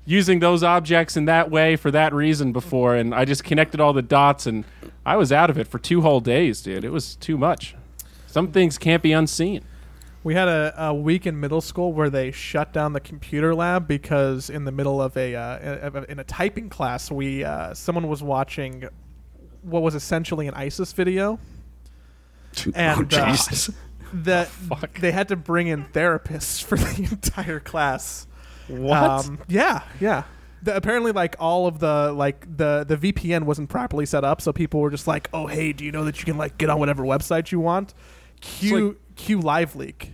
using those objects in that way for that reason before, and I just connected all the dots, and I was out of it for 2 whole days, dude. It was too much. Some things can't be unseen. We had a week in middle school where they shut down the computer lab because in the middle of a typing class, someone was watching what was essentially an ISIS video, and they had to bring in therapists for the entire class. What? Yeah. Apparently, like all of the the VPN wasn't properly set up, so people were just like, "Oh, hey, do you know that you can like get on whatever website you want?" Q Live Leak.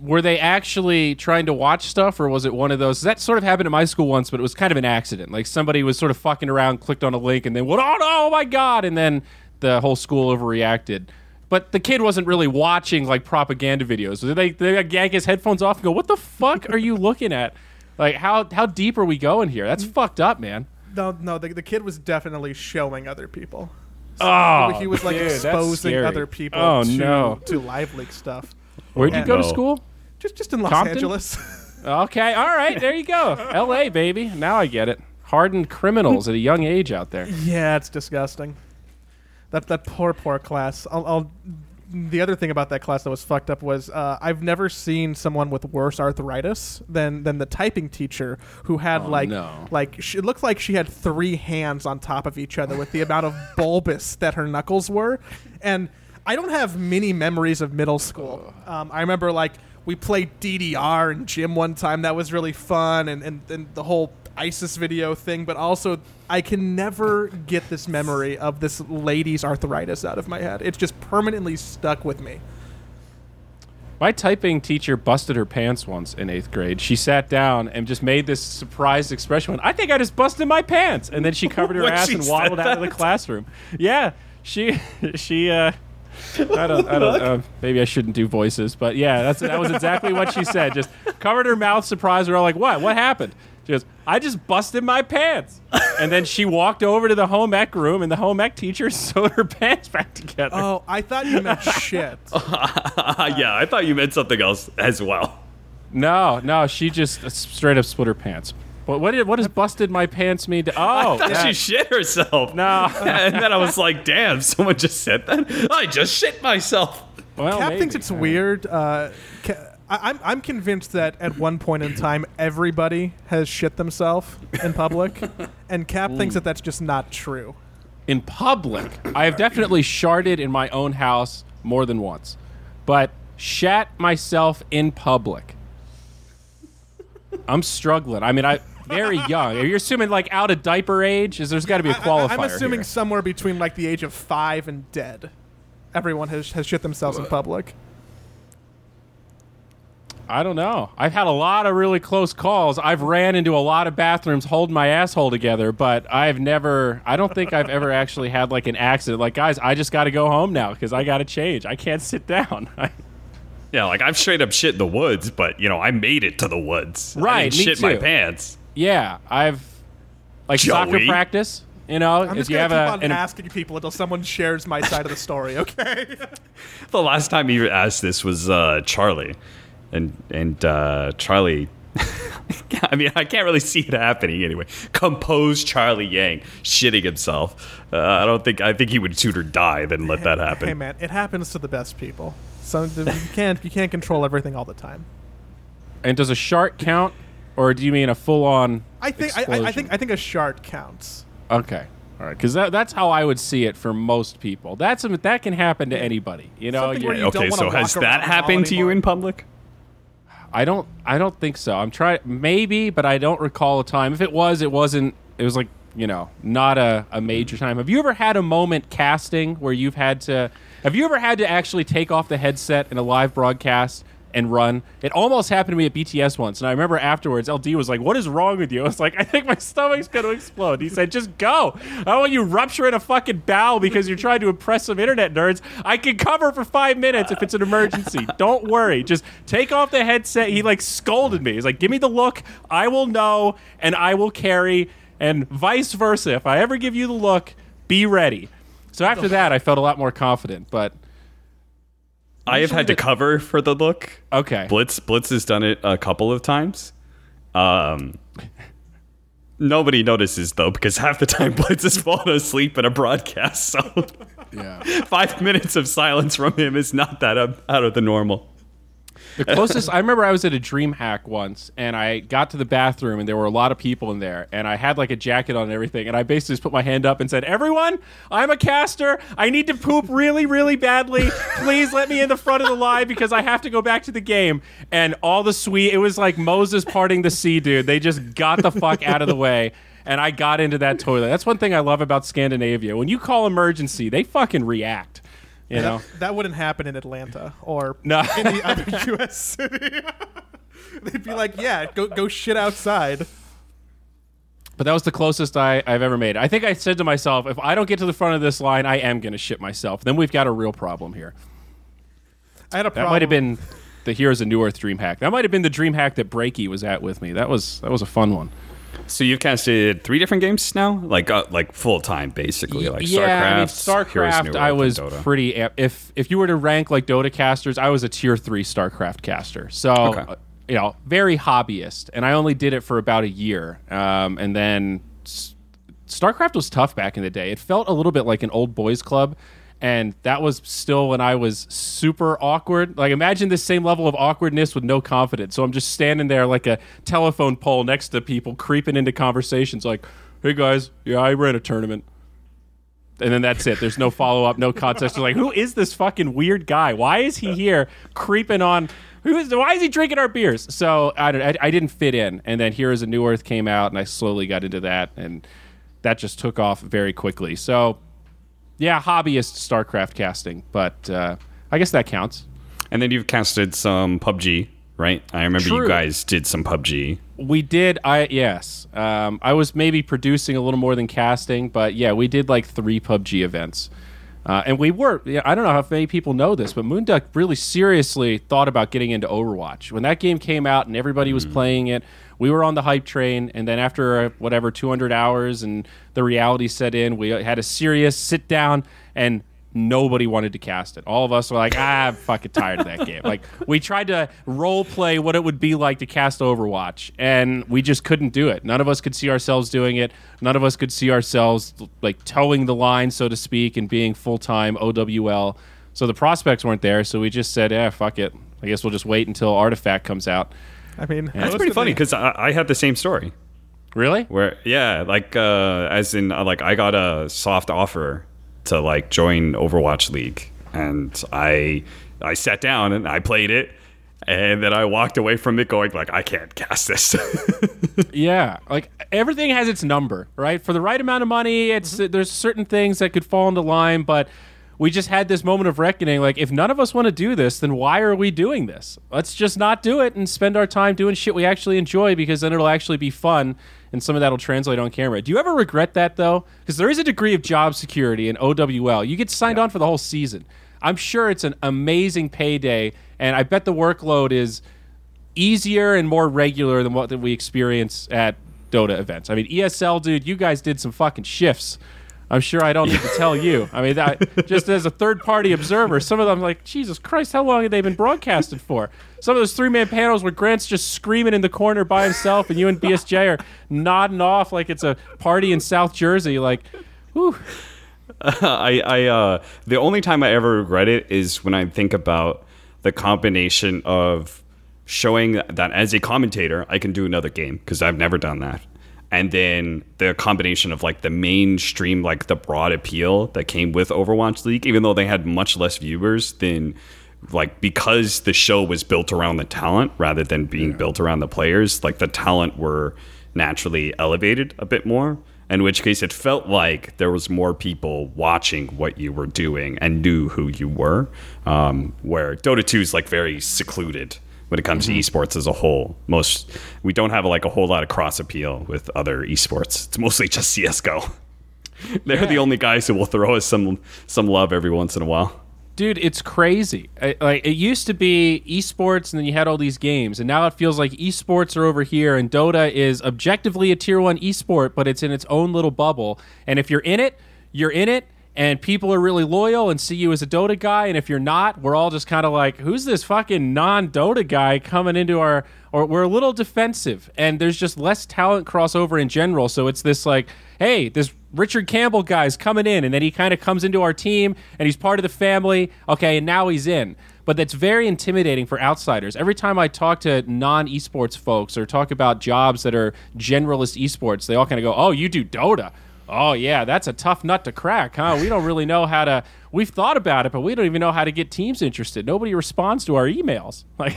Were they actually trying to watch stuff, or was it one of those? That sort of happened at my school once, but it was kind of an accident. Like somebody was sort of fucking around, clicked on a link, and then went, "Oh no, oh my god!" And then the whole school overreacted. But the kid wasn't really watching like propaganda videos. Did they yank his headphones off and go, "What the fuck are you looking at? Like how deep are we going here? That's fucked up, man." No, the kid was definitely showing other people. So he was like exposing other people to Live Leak stuff. Where'd you go to school? Just in Los Angeles. Okay, all right, there you go. LA, baby. Now I get it. Hardened criminals at a young age out there. Yeah, it's disgusting. That poor class. The other thing about that class that was fucked up was I've never seen someone with worse arthritis than the typing teacher who had it looked like she had 3 hands on top of each other with the amount of bulbous that her knuckles were. And I don't have many memories of middle school. I remember like we played DDR in gym one time. That was really fun. And the whole ISIS video thing. But also I can never get this memory of this lady's arthritis out of my head. It's just permanently stuck with me. My typing teacher busted her pants once in 8th grade. She sat down and just made this surprised expression. I think I just busted my pants. And then she covered her ass and waddled out of the classroom. Yeah, she I don't know. Maybe I shouldn't do voices, but yeah, that was exactly what she said. Just covered her mouth, surprised. We're all like, what? What happened? She goes, I just busted my pants. And then she walked over to the home ec room, and the home ec teacher sewed her pants back together. Oh, I thought you meant shit. Yeah, I thought you meant something else as well. No, she just straight up split her pants. But what does busted my pants mean to... Oh, I thought she shit herself. No. And then I was like, damn, someone just said that? I just shit myself. Well, Cap thinks it's weird. I'm convinced that at one point in time, everybody has shit themselves in public. And Cap thinks that that's just not true. In public? I have definitely sharted in my own house more than once. But shat myself in public. I'm struggling. I mean, I... Very young. You're assuming like out of diaper age? There's got to be a qualifier. I'm assuming here. Somewhere between like the age of 5 and dead. Everyone has shit themselves in public. I don't know. I've had a lot of really close calls. I've ran into a lot of bathrooms holding my asshole together, but I don't think I've ever actually had like an accident. Like, guys, I just got to go home now because I got to change. I can't sit down. Yeah, like I've straight up shit in the woods, but you know, I made it to the woods. Right. I didn't shit my pants. Yeah, I've like Joey. Soccer practice. You know, I'm just gonna keep on asking people until someone shares my side of the story. Okay. The last time he asked this was Charlie, and Charlie. I mean, I can't really see it happening anyway. Composed Charlie Yang shitting himself. I think he would sooner die than let that happen. Hey man, it happens to the best people. So you can't control everything all the time. And does a shark count? Or do you mean a full-on? I think a shard counts. Okay, all right, because that's how I would see it for most people. That can happen to anybody, you know. So has that happened to you in public? I don't think so. I'm trying, maybe, but I don't recall a time. If it was, it wasn't. It was like, you know, not a major time. Have you ever had a moment casting where you've had to? Have you ever had to actually take off the headset in a live broadcast? And run. It almost happened to me at BTS once, and I remember afterwards, LD was like, "What is wrong with you?" I was like, "I think my stomach's going to explode." He said, "Just go. I don't want you rupturing a fucking bowel because you're trying to impress some internet nerds. I can cover for 5 minutes if it's an emergency. Don't worry. Just take off the headset." He like scolded me. He's like, "Give me the look. I will know, and I will carry, and vice versa. If I ever give you the look, be ready." So after that, I felt a lot more confident, but. I have had to cover for the look. Okay. Blitz has done it a couple of times. Nobody notices, though, because half the time Blitz has fallen asleep in a broadcast. So yeah. 5 minutes of silence from him is not that out of the normal. The closest, I remember I was at a dream hack once, and I got to the bathroom, and there were a lot of people in there, and I had like a jacket on and everything, and I basically just put my hand up and said, "Everyone, I'm a caster. I need to poop really, really badly. Please let me in the front of the line because I have to go back to the game." And all the it was like Moses parting the sea, dude. They just got the fuck out of the way. And I got into that toilet. That's one thing I love about Scandinavia. When you call emergency, they fucking react. You know? That wouldn't happen in Atlanta or any other U.S. city. They'd be like, yeah, go shit outside. But that was the closest I've ever made. I think I said to myself, if I don't get to the front of this line, I am going to shit myself. Then we've got a real problem here. I had a problem. That might have been the Heroes of New Earth dream hack. That might have been the dream hack that Breaky was at with me. That was a fun one. So you've casted 3 different games now, like full time, basically, like StarCraft. I mean, StarCraft, I was pretty. If you were to rank like Dota casters, I was a tier 3 StarCraft caster. So you know, very hobbyist, and I only did it for about a year. And then StarCraft was tough back in the day. It felt a little bit like an old boys club. And that was still when I was super awkward. Like, imagine this same level of awkwardness with no confidence. So I'm just standing there like a telephone pole next to people, creeping into conversations like, "Hey, guys, yeah, I ran a tournament." And then that's it. There's no follow-up, no contest. They're like, who is this fucking weird guy? Why is he here creeping on? Why is he drinking our beers? So I didn't fit in. And then Heroes of New Earth came out, and I slowly got into that. And that just took off very quickly. So... yeah, hobbyist StarCraft casting, but I guess that counts. And then you've casted some PUBG, right? I remember you guys did some PUBG. We did, yes. I was maybe producing a little more than casting, but yeah, we did like 3 PUBG events. And we were, I don't know how many people know this, but Moonduck really seriously thought about getting into Overwatch. When that game came out and everybody was playing it, we were on the hype train. And then after, 200 hours and the reality set in, we had a serious sit down and nobody wanted to cast it. All of us were like, I'm fucking tired of that game. Like, we tried to role play what it would be like to cast Overwatch, and we just couldn't do it. None of us could see ourselves doing it. None of us could see ourselves, like, towing the line, so to speak, and being full-time OWL. So the prospects weren't there, so we just said, fuck it. I guess we'll just wait until Artifact comes out. I mean, that's pretty funny, because I had the same story. Really? Where, yeah, like, as in, like, I got a soft offer to like join Overwatch League, and I sat down and I played it, and then I walked away from it going like, I can't cast this. Yeah, like everything has its number, right? For the right amount of money, it's there's certain things that could fall into line, but we just had this moment of reckoning, like, if none of us want to do this, then why are we doing this? Let's just not do it and spend our time doing shit we actually enjoy, because then it'll actually be fun, and some of that will translate on camera. Do you ever regret that, though? Because there is a degree of job security in OWL. You get signed on for the whole season. I'm sure it's an amazing payday, and I bet the workload is easier and more regular than what we experience at Dota events. I mean, ESL, dude, you guys did some fucking shifts. I'm sure I don't need to tell you. I mean, that, just as a third-party observer, some of them like, Jesus Christ, how long have they been broadcasted for? Some of those three-man panels where Grant's just screaming in the corner by himself and you and BSJ are nodding off like it's a party in South Jersey. Like, whew. The only time I ever regret it is when I think about the combination of showing that as a commentator, I can do another game, because I've never done that. And then the combination of like the mainstream, like the broad appeal that came with Overwatch League, even though they had much less viewers than like, because the show was built around the talent rather than being built around the players, like the talent were naturally elevated a bit more, in which case it felt like there was more people watching what you were doing and knew who you were, where Dota 2 is like very secluded when it comes to esports as a whole. We don't have like a whole lot of cross appeal with other esports. It's mostly just CS:GO. They're the only guys who will throw us some love every once in a while. Dude, it's crazy. Like, it used to be esports, and then you had all these games, and now it feels like esports are over here, and Dota is objectively a tier 1 esport, but it's in its own little bubble. And if you're in it, you're in it. And people are really loyal and see you as a Dota guy. And if you're not, we're all just kind of like, who's this fucking non-Dota guy coming into our... Or we're a little defensive. And there's just less talent crossover in general. So it's this like, hey, this Richard Campbell guy's coming in. And then he kind of comes into our team. And he's part of the family. Okay, and now he's in. But that's very intimidating for outsiders. Every time I talk to non-esports folks or talk about jobs that are generalist esports, they all kind of go, oh, you do Dota. Oh, yeah, that's a tough nut to crack, huh? We don't really know how to... We've thought about it, but we don't even know how to get teams interested. Nobody responds to our emails. Like,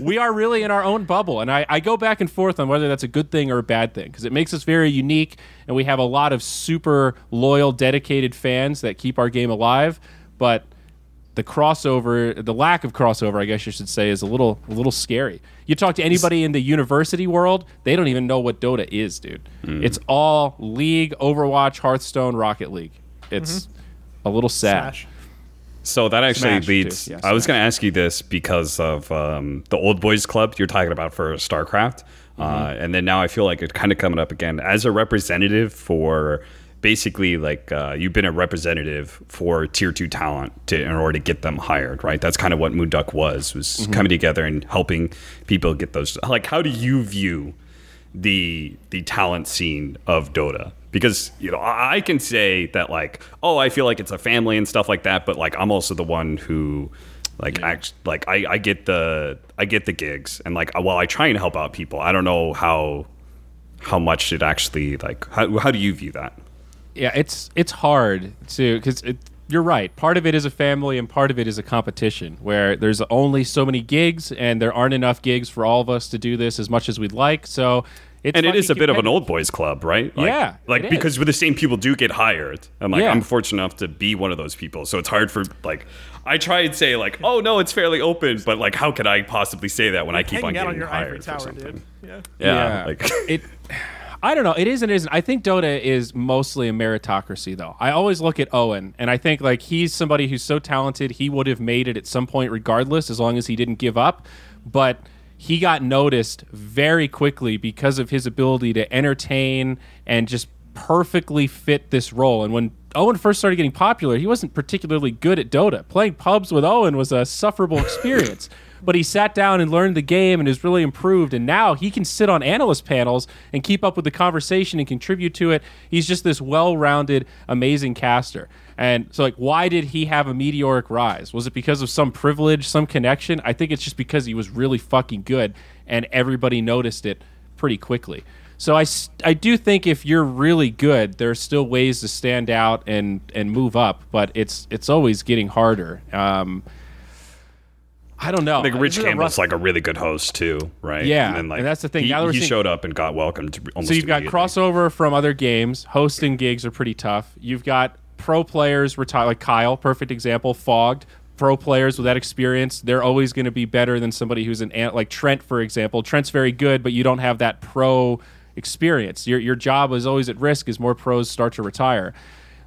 we are really in our own bubble, and I go back and forth on whether that's a good thing or a bad thing, because it makes us very unique, and we have a lot of super loyal, dedicated fans that keep our game alive, but the lack of crossover, I guess you should say, is a little scary. You talk to anybody in the university world, they don't even know what Dota is, dude. It's all League, Overwatch, Hearthstone, Rocket League. It's a little sad. Smash. So that actually leads... Yeah, I was going to ask you this because of the old boys club you're talking about for StarCraft. And then now I feel like it's kind of coming up again. As a representative for... Basically, like you've been a representative for tier 2 talent in order to get them hired, right? That's kind of what Moonduck was coming together and helping people get those. Like, how do you view the talent scene of Dota? Because, you know, I can say that like, oh, I feel like it's a family and stuff like that, but like I'm also the one who I get the gigs, and like while I try and help out people, I don't know how much it actually like how do you view that? Yeah, it's hard to, because you're right. Part of it is a family, and part of it is a competition where there's only so many gigs, and there aren't enough gigs for all of us to do this as much as we'd like. So it's and it is a bit of an old boys club, right? Like, yeah, like because the same people do get hired. I'm like, I'm fortunate enough to be one of those people, so it's hard for like I try and say like, oh no, it's fairly open, but like how could I possibly say that when I keep on getting hired for something? Yeah, like it. I don't know. It is and isn't. I think Dota is mostly a meritocracy, though. I always look at Owen, and I think like he's somebody who's so talented, he would have made it at some point regardless, as long as he didn't give up. But he got noticed very quickly because of his ability to entertain and just perfectly fit this role. And when Owen first started getting popular, he wasn't particularly good at Dota. Playing pubs with Owen was a sufferable experience. But he sat down and learned the game and has really improved. And now he can sit on analyst panels and keep up with the conversation and contribute to it. He's just this well-rounded, amazing caster. And so, like, why did he have a meteoric rise? Was it because of some privilege, some connection? I think it's just because he was really fucking good and everybody noticed it pretty quickly. So I do think if you're really good, there are still ways to stand out and move up, but it's always getting harder. I don't know. Like Rich Campbell's like a really good host too, right? Yeah, and, then like, and that's the thing. He showed up and got welcomed almost. So you've got crossover from other games. Hosting gigs are pretty tough. You've got pro players retire, like Kyle, perfect example. Fogged pro players with that experience, they're always going to be better than somebody who's like Trent, for example. Trent's very good, but you don't have that pro experience. Your job is always at risk as more pros start to retire.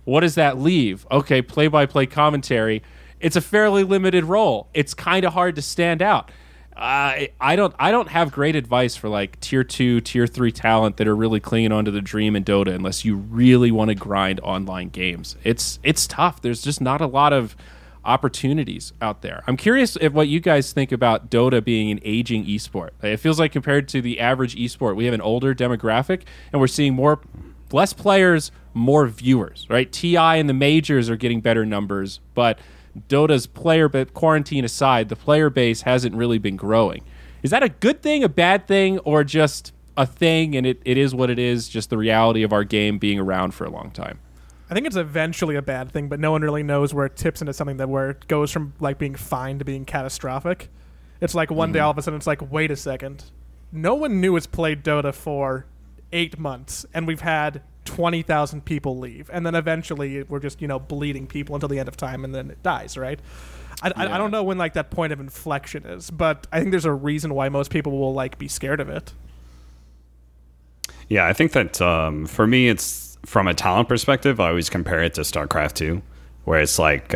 What does that leave? Okay, play-by-play commentary. It's a fairly limited role. It's kind of hard to stand out. I don't have great advice for like tier 2, tier 3 talent that are really clinging onto the dream in Dota unless you really want to grind online games. It's tough. There's just not a lot of opportunities out there. I'm curious if what you guys think about Dota being an aging esport. It feels like compared to the average esport, we have an older demographic and we're seeing less players, more viewers, right? TI and the majors are getting better numbers, but Dota's player, but quarantine aside, the player base hasn't really been growing. Is that a good thing, a bad thing, or just a thing and it is what it is, just the reality of our game being around for a long time? I think it's eventually a bad thing, but no one really knows where it tips into something that where it goes from like being fine to being catastrophic. It's like one day all of a sudden it's like, wait a second. No one knew it's played Dota for 8 months and we've had 20,000 people leave, and then eventually we're just, you know, bleeding people until the end of time, and then it dies, right? I don't know when like that point of inflection is, but I think there's a reason why most people will like be scared of it. Yeah, I think that for me, it's from a talent perspective. I always compare it to StarCraft 2, where it's like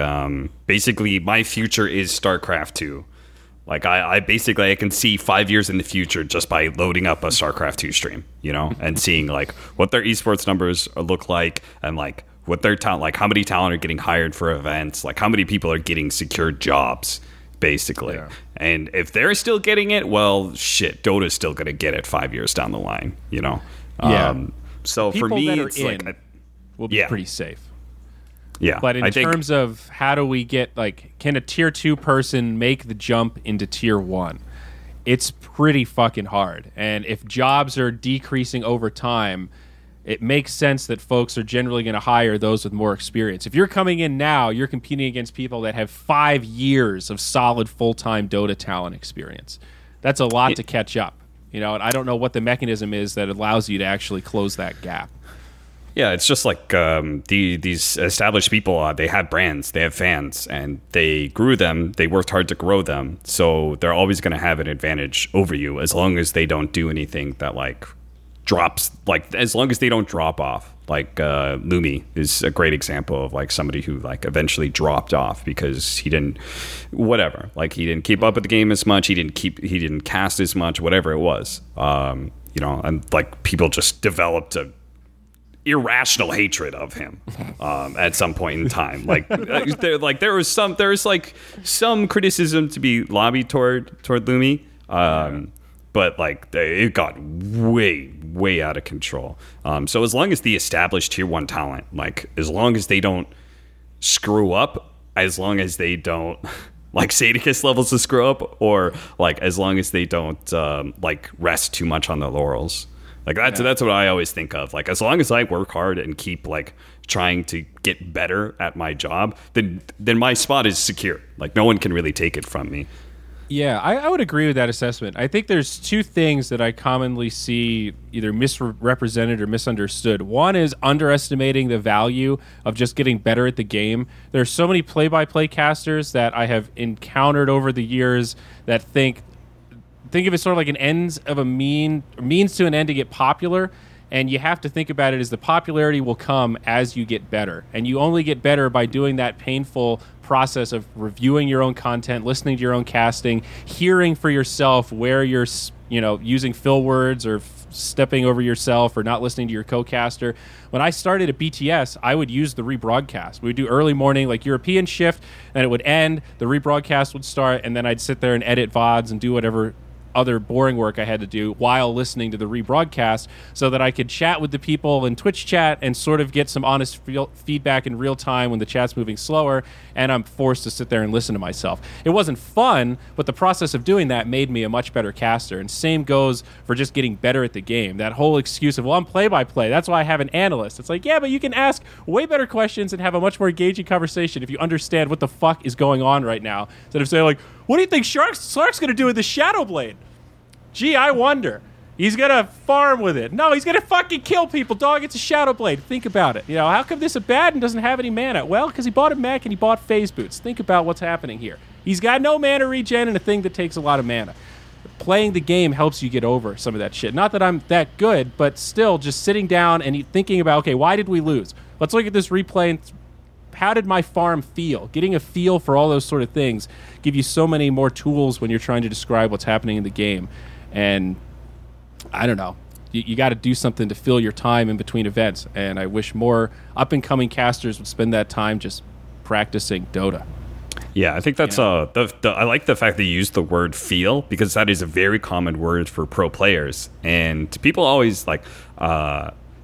basically my future is StarCraft 2. Like I can see 5 years in the future just by loading up a StarCraft 2 stream, you know, and seeing like what their esports numbers look like and like what their talent, like how many talent are getting hired for events, like how many people are getting secure jobs, basically. Yeah. And if they're still getting it, well, shit, Dota's still gonna get it 5 years down the line, you know. Yeah. So people for me, that are it's in like will be pretty safe. Yeah, but in terms of how do we get, like, can a tier 2 person make the jump into tier 1? It's pretty fucking hard. And if jobs are decreasing over time, it makes sense that folks are generally going to hire those with more experience. If you're coming in now, you're competing against people that have 5 years of solid full-time Dota talent experience. That's a lot to catch up, you know, and I don't know what the mechanism is that allows you to actually close that gap. Yeah, it's just like these established people, they have brands, they have fans, and they grew them, they worked hard to grow them, so they're always going to have an advantage over you as long as they don't do anything that, like, drops, like, as long as they don't drop off. Like, Lumi is a great example of, like, somebody who, like, eventually dropped off because he didn't, whatever, like, he didn't keep up with the game as much, he didn't cast as much, whatever it was, you know, and, like, people just developed a irrational hatred of him at some point in time. Like, there was some criticism to be lobbied toward Lumi, but like it got way out of control. So as long as the established tier 1 talent, like as long as they don't screw up, as long as they don't like Sadicus levels to screw up, or like as long as they don't like rest too much on their laurels. Like that's what I always think of. Like as long as I work hard and keep like trying to get better at my job, then my spot is secure. Like no one can really take it from me. Yeah, I would agree with that assessment. I think there's two things that I commonly see either misrepresented or misunderstood. One is underestimating the value of just getting better at the game. There are so many play-by-play casters that I have encountered over the years that think of it sort of like an means to an end to get popular, And you have to think about it as the popularity will come as you get better. And you only get better by doing that painful process of reviewing your own content, listening to your own casting, hearing for yourself where you're, you know, using fill words or stepping over yourself or not listening to your co-caster. When I started at BTS, I would use the rebroadcast. We would do early morning, like European shift, and it would end, the rebroadcast would start, and then I'd sit there and edit VODs and do whatever other boring work I had to do while listening to the rebroadcast, so that I could chat with the people in Twitch chat and sort of get some honest feedback in real time when the chat's moving slower and I'm forced to sit there and listen to myself. It wasn't fun, but the process of doing that made me a much better caster. And same goes for just getting better at the game. That whole excuse of, well, I'm play-by-play, that's why I have an analyst. It's like, yeah, but you can ask way better questions and have a much more engaging conversation if you understand what the fuck is going on right now, instead of saying, like, what do you think Slark's going to do with the Shadow Blade? Gee, I wonder. He's going to farm with it. No, he's going to fucking kill people, dog. It's a Shadow Blade. Think about it. You know, how come this Abaddon doesn't have any mana? Well, because he bought a mech and he bought phase boots. Think about what's happening here. He's got no mana regen and a thing that takes a lot of mana. Playing the game helps you get over some of that shit. Not that I'm that good, but still just sitting down and thinking about, okay, why did we lose? Let's look at this replay and how did my farm feel? Getting a feel for all those sort of things give you so many more tools when you're trying to describe what's happening in the game. And I don't know, you got to do something to fill your time in between events. And I wish more up-and-coming casters would spend that time just practicing Dota. Yeah, I think that's I like the fact that you used the word feel, because that is a very common word for pro players. And people always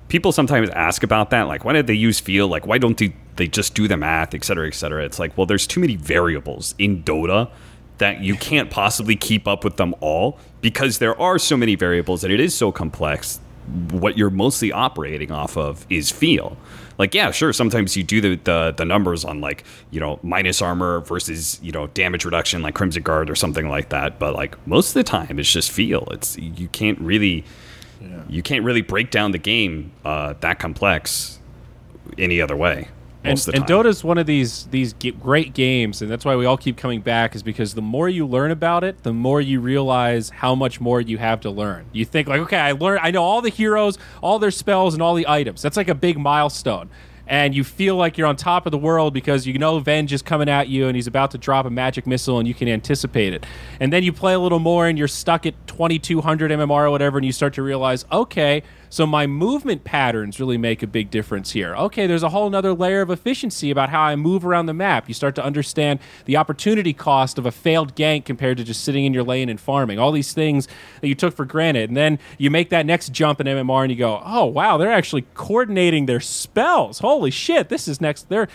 people sometimes ask about that, like, why did they use feel? Like, why don't they just do the math, et cetera, et cetera? It's like, well, there's too many variables in Dota that you can't possibly keep up with them all, because there are so many variables and it is so complex. What you're mostly operating off of is feel. Like, yeah, sure, sometimes you do the numbers on, like, you know, minus armor versus, you know, damage reduction, like Crimson Guard or something like that. But, like, most of the time it's just feel. It's you can't really break down the game that complex any other way. And Dota's one of these great games, and that's why we all keep coming back, is because the more you learn about it, the more you realize how much more you have to learn. You think, like, okay, I know all the heroes, all their spells, and all the items. That's like a big milestone. And you feel like you're on top of the world because you know Venge is coming at you and he's about to drop a magic missile and you can anticipate it. And then you play a little more and you're stuck at 2200 MMR or whatever, and you start to realize, okay, so my movement patterns really make a big difference here. Okay, there's a whole nother layer of efficiency about how I move around the map. You start to understand the opportunity cost of a failed gank compared to just sitting in your lane and farming. All these things that you took for granted. And then you make that next jump in MMR and you go, oh, wow, they're actually coordinating their spells. Holy shit, this is next. They're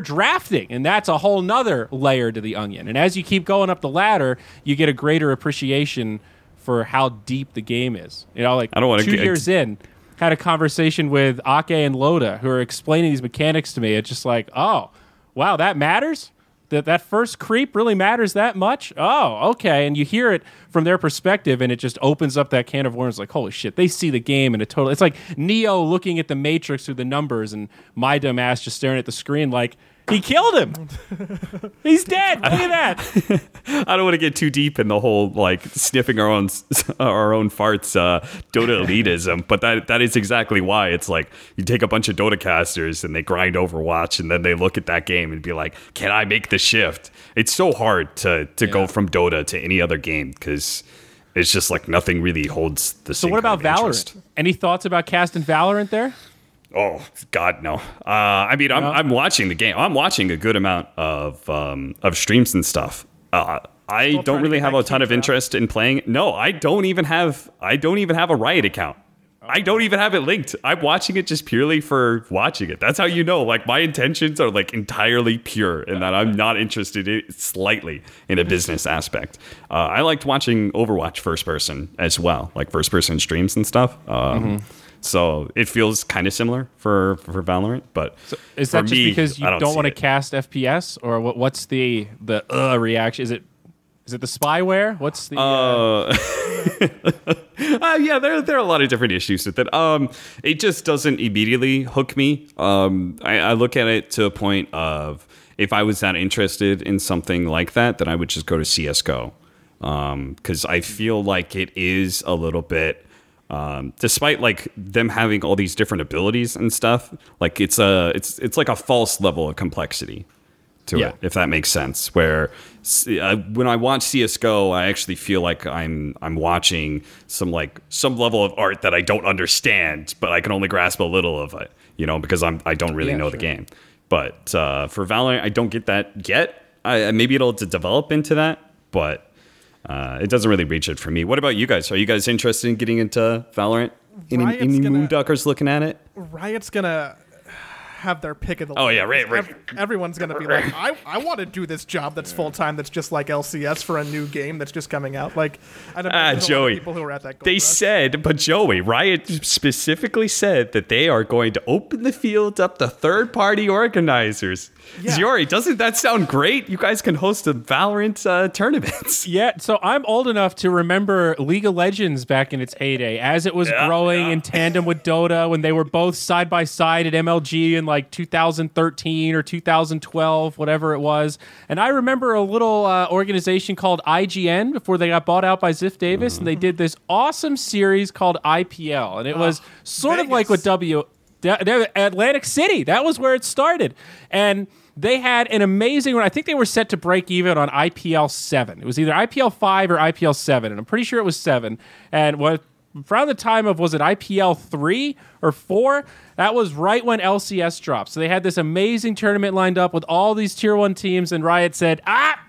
drafting, and that's a whole nother layer to the onion. And as you keep going up the ladder, you get a greater appreciation for how deep the game is. You know, like, 2 years in, had a conversation with Ake and Loda, who are explaining these mechanics to me. It's just like, oh, wow, that matters? That first creep really matters that much? Oh, okay. And you hear it from their perspective, and it just opens up that can of worms. Like, holy shit, they see the game in a total... It's like Neo looking at the Matrix through the numbers, and my dumb ass just staring at the screen like... He killed him. He's dead. Look at that. I don't want to get too deep in the whole, like, sniffing our own farts Dota elitism, but that is exactly why it's like you take a bunch of Dota casters and they grind Overwatch, and then they look at that game and be like, can I make the shift? It's so hard to go from Dota to any other game, because it's just like nothing really holds the same. So what about Valorant? Interest. Any thoughts about casting Valorant there? Oh, God, no. I mean, I'm watching the game. I'm watching a good amount of streams and stuff. I don't really have a ton of interest in playing. No, I don't even have a Riot account. I don't even have it linked. I'm watching it just purely for watching it. That's how you know, like, my intentions are, like, entirely pure, and that I'm not interested slightly in a business aspect. I liked watching Overwatch first person as well, like first person streams and stuff. So it feels kind of similar for Valorant, but so is that just because you don't want to cast FPS, or what's the reaction? Is it the spyware? What's the? Yeah, there are a lot of different issues with it. It just doesn't immediately hook me. I look at it to a point of, if I was that interested in something like that, then I would just go to CS:GO, because I feel like it is a little bit. Despite like them having all these different abilities and stuff, like it's like a false level of complexity to it, if that makes sense. Where when I watch CS:GO, I actually feel like I'm watching some level of art that I don't understand, but I can only grasp a little of it, you know, because I don't really know the game. But for Valorant, I don't get that yet. Maybe it'll develop into that, but it doesn't really reach it for me. What about you guys? Are you guys interested in getting into Valorant? Any Moonduckers looking at it? Riot's gonna have their pick of the league. Oh yeah, right. Everyone's gonna be like, I want to do this job that's full time, that's just like LCS for a new game that's just coming out. Like, I don't know Joey, people who are at that. They said, but Joey, Riot specifically said that they are going to open the field up to third party organizers. Yeah. Ziori, doesn't that sound great? You guys can host a Valorant tournament. Yeah, so I'm old enough to remember League of Legends back in its heyday, as it was growing in tandem with Dota, when they were both side by side at MLG in like 2013 or 2012, whatever it was. And I remember a little organization called IGN before they got bought out by Ziff Davis, and they did this awesome series called IPL, and it was sort of like what Atlantic City. That was where it started. And they had an amazing run. I think they were set to break even on IPL 7. It was either IPL 5 or IPL 7, and I'm pretty sure it was 7. And what around the time of, was it IPL 3 or 4? That was right when LCS dropped. So they had this amazing tournament lined up with all these Tier 1 teams, and Riot said,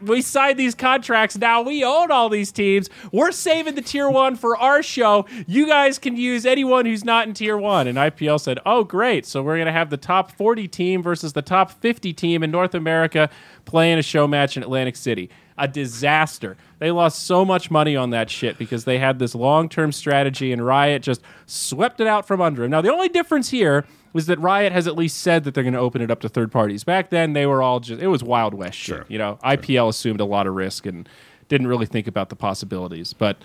we signed these contracts. Now we own all these teams. We're saving the Tier 1 for our show. You guys can use anyone who's not in Tier 1. And IPL said, oh, great. So we're going to have the top 40 team versus the top 50 team in North America playing a show match in Atlantic City. A disaster. They lost so much money on that shit because they had this long-term strategy, and Riot just swept it out from under them. Now, the only difference here was that Riot has at least said that they're going to open it up to third parties. Back then, they were all just... It was Wild West shit. Sure. You know, IPL assumed a lot of risk and didn't really think about the possibilities. But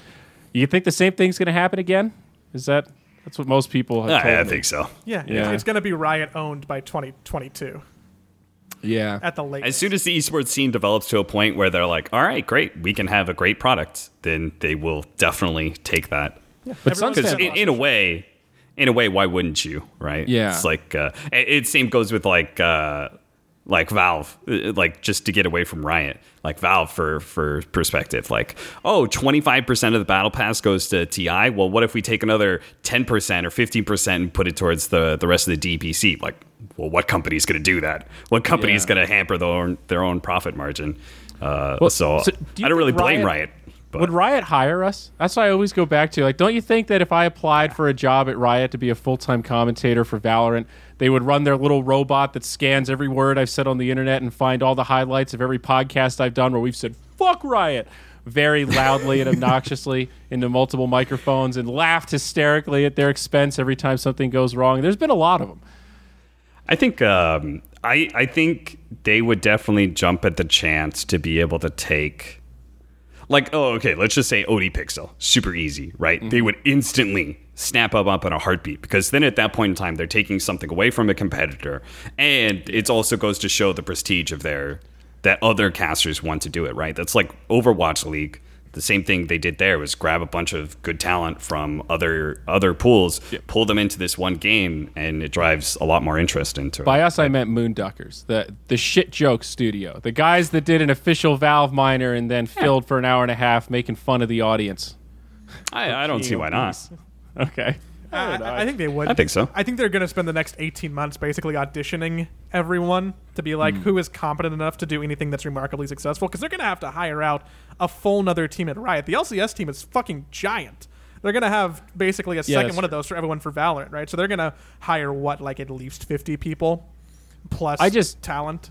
you think the same thing's going to happen again? Is that... That's what most people have told me. I think so. Yeah. It's going to be Riot-owned by 2022. Yeah. At the latest. As soon as the esports scene develops to a point where they're like, all right, great, we can have a great product, then they will definitely take that. Yeah. But because in a way, why wouldn't you, right? Yeah. It's like, same goes with like Valve, like just to get away from Riot, like Valve for perspective, like, oh, 25% of the battle pass goes to TI. Well, what if we take another 10% or 15% and put it towards the rest of the DPC? Like, well, what company is going to do that? What company is going to hamper their own profit margin? So I don't really blame Riot. But would Riot hire us? That's what I always go back to. Like, don't you think that if I applied for a job at Riot to be a full-time commentator for Valorant, they would run their little robot that scans every word I've said on the internet and find all the highlights of every podcast I've done where we've said, fuck Riot, very loudly and obnoxiously into multiple microphones, and laughed hysterically at their expense every time something goes wrong? There's been a lot of them. I think I think they would definitely jump at the chance to be able to take... Like, oh, okay, let's just say OD Pixel. Super easy, right? Mm-hmm. They would instantly snap up in a heartbeat, because then at that point in time, they're taking something away from a competitor. And it also goes to show the prestige of that other casters want to do it, right? That's like Overwatch League. The same thing they did there was grab a bunch of good talent from other pools, pull them into this one game, and it drives a lot more interest into it. By us, I meant Moonduckers, the shit joke studio. The guys that did an official Valve minor and then filled for an hour and a half making fun of the audience. I don't see why not. Okay. I think they would. I think so. I think they're going to spend the next 18 months basically auditioning everyone to be like, who is competent enough to do anything that's remarkably successful? Because they're going to have to hire out a full nother team at Riot. The LCS team is fucking giant. They're going to have basically a second one of those for everyone for Valorant, right? So they're going to hire, at least 50 people plus talent.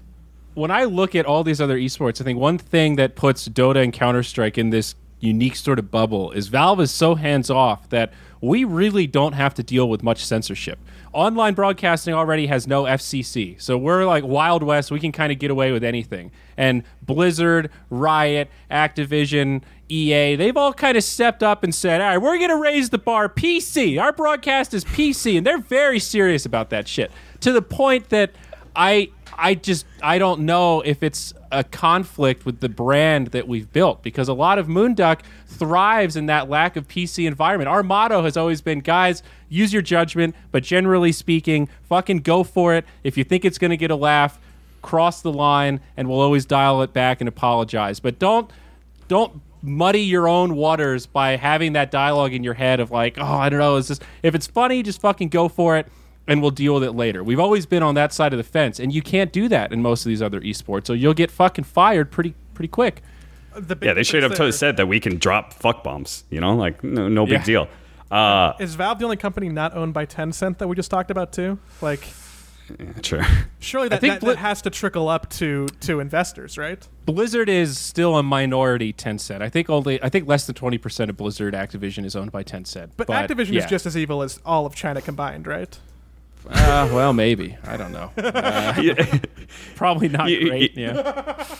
When I look at all these other esports, I think one thing that puts Dota and Counter-Strike in this unique sort of bubble is Valve is so hands-off that we really don't have to deal with much censorship. Online broadcasting already has no FCC, so we're like Wild West. We can kind of get away with anything. And Blizzard, Riot, Activision, EA, they've all kind of stepped up and said, all right, we're going to raise the bar. PC, our broadcast is PC, and they're very serious about that shit, to the point that I don't know if it's a conflict with the brand that we've built, because a lot of Moonduck thrives in that lack of PC environment. Our motto has always been, guys, use your judgment, but generally speaking, fucking go for it. If you think it's going to get a laugh, cross the line, and we'll always dial it back and apologize. But don't muddy your own waters by having that dialogue in your head of like, oh, I don't know, it's just, if it's funny, just fucking go for it, and we'll deal with it later. We've always been on that side of the fence, and you can't do that in most of these other esports, so you'll get fucking fired pretty quick. They straight up totally said that we can drop fuck bombs, you know, like no big deal. Is Valve the only company not owned by Tencent that we just talked about too? Like, yeah, sure. Surely that has to trickle up to investors, right? Blizzard is still a minority Tencent. I think less than 20% of Blizzard Activision is owned by Tencent. But Activision is just as evil as all of China combined, right? Well, maybe. I don't know. Probably not great. Yeah.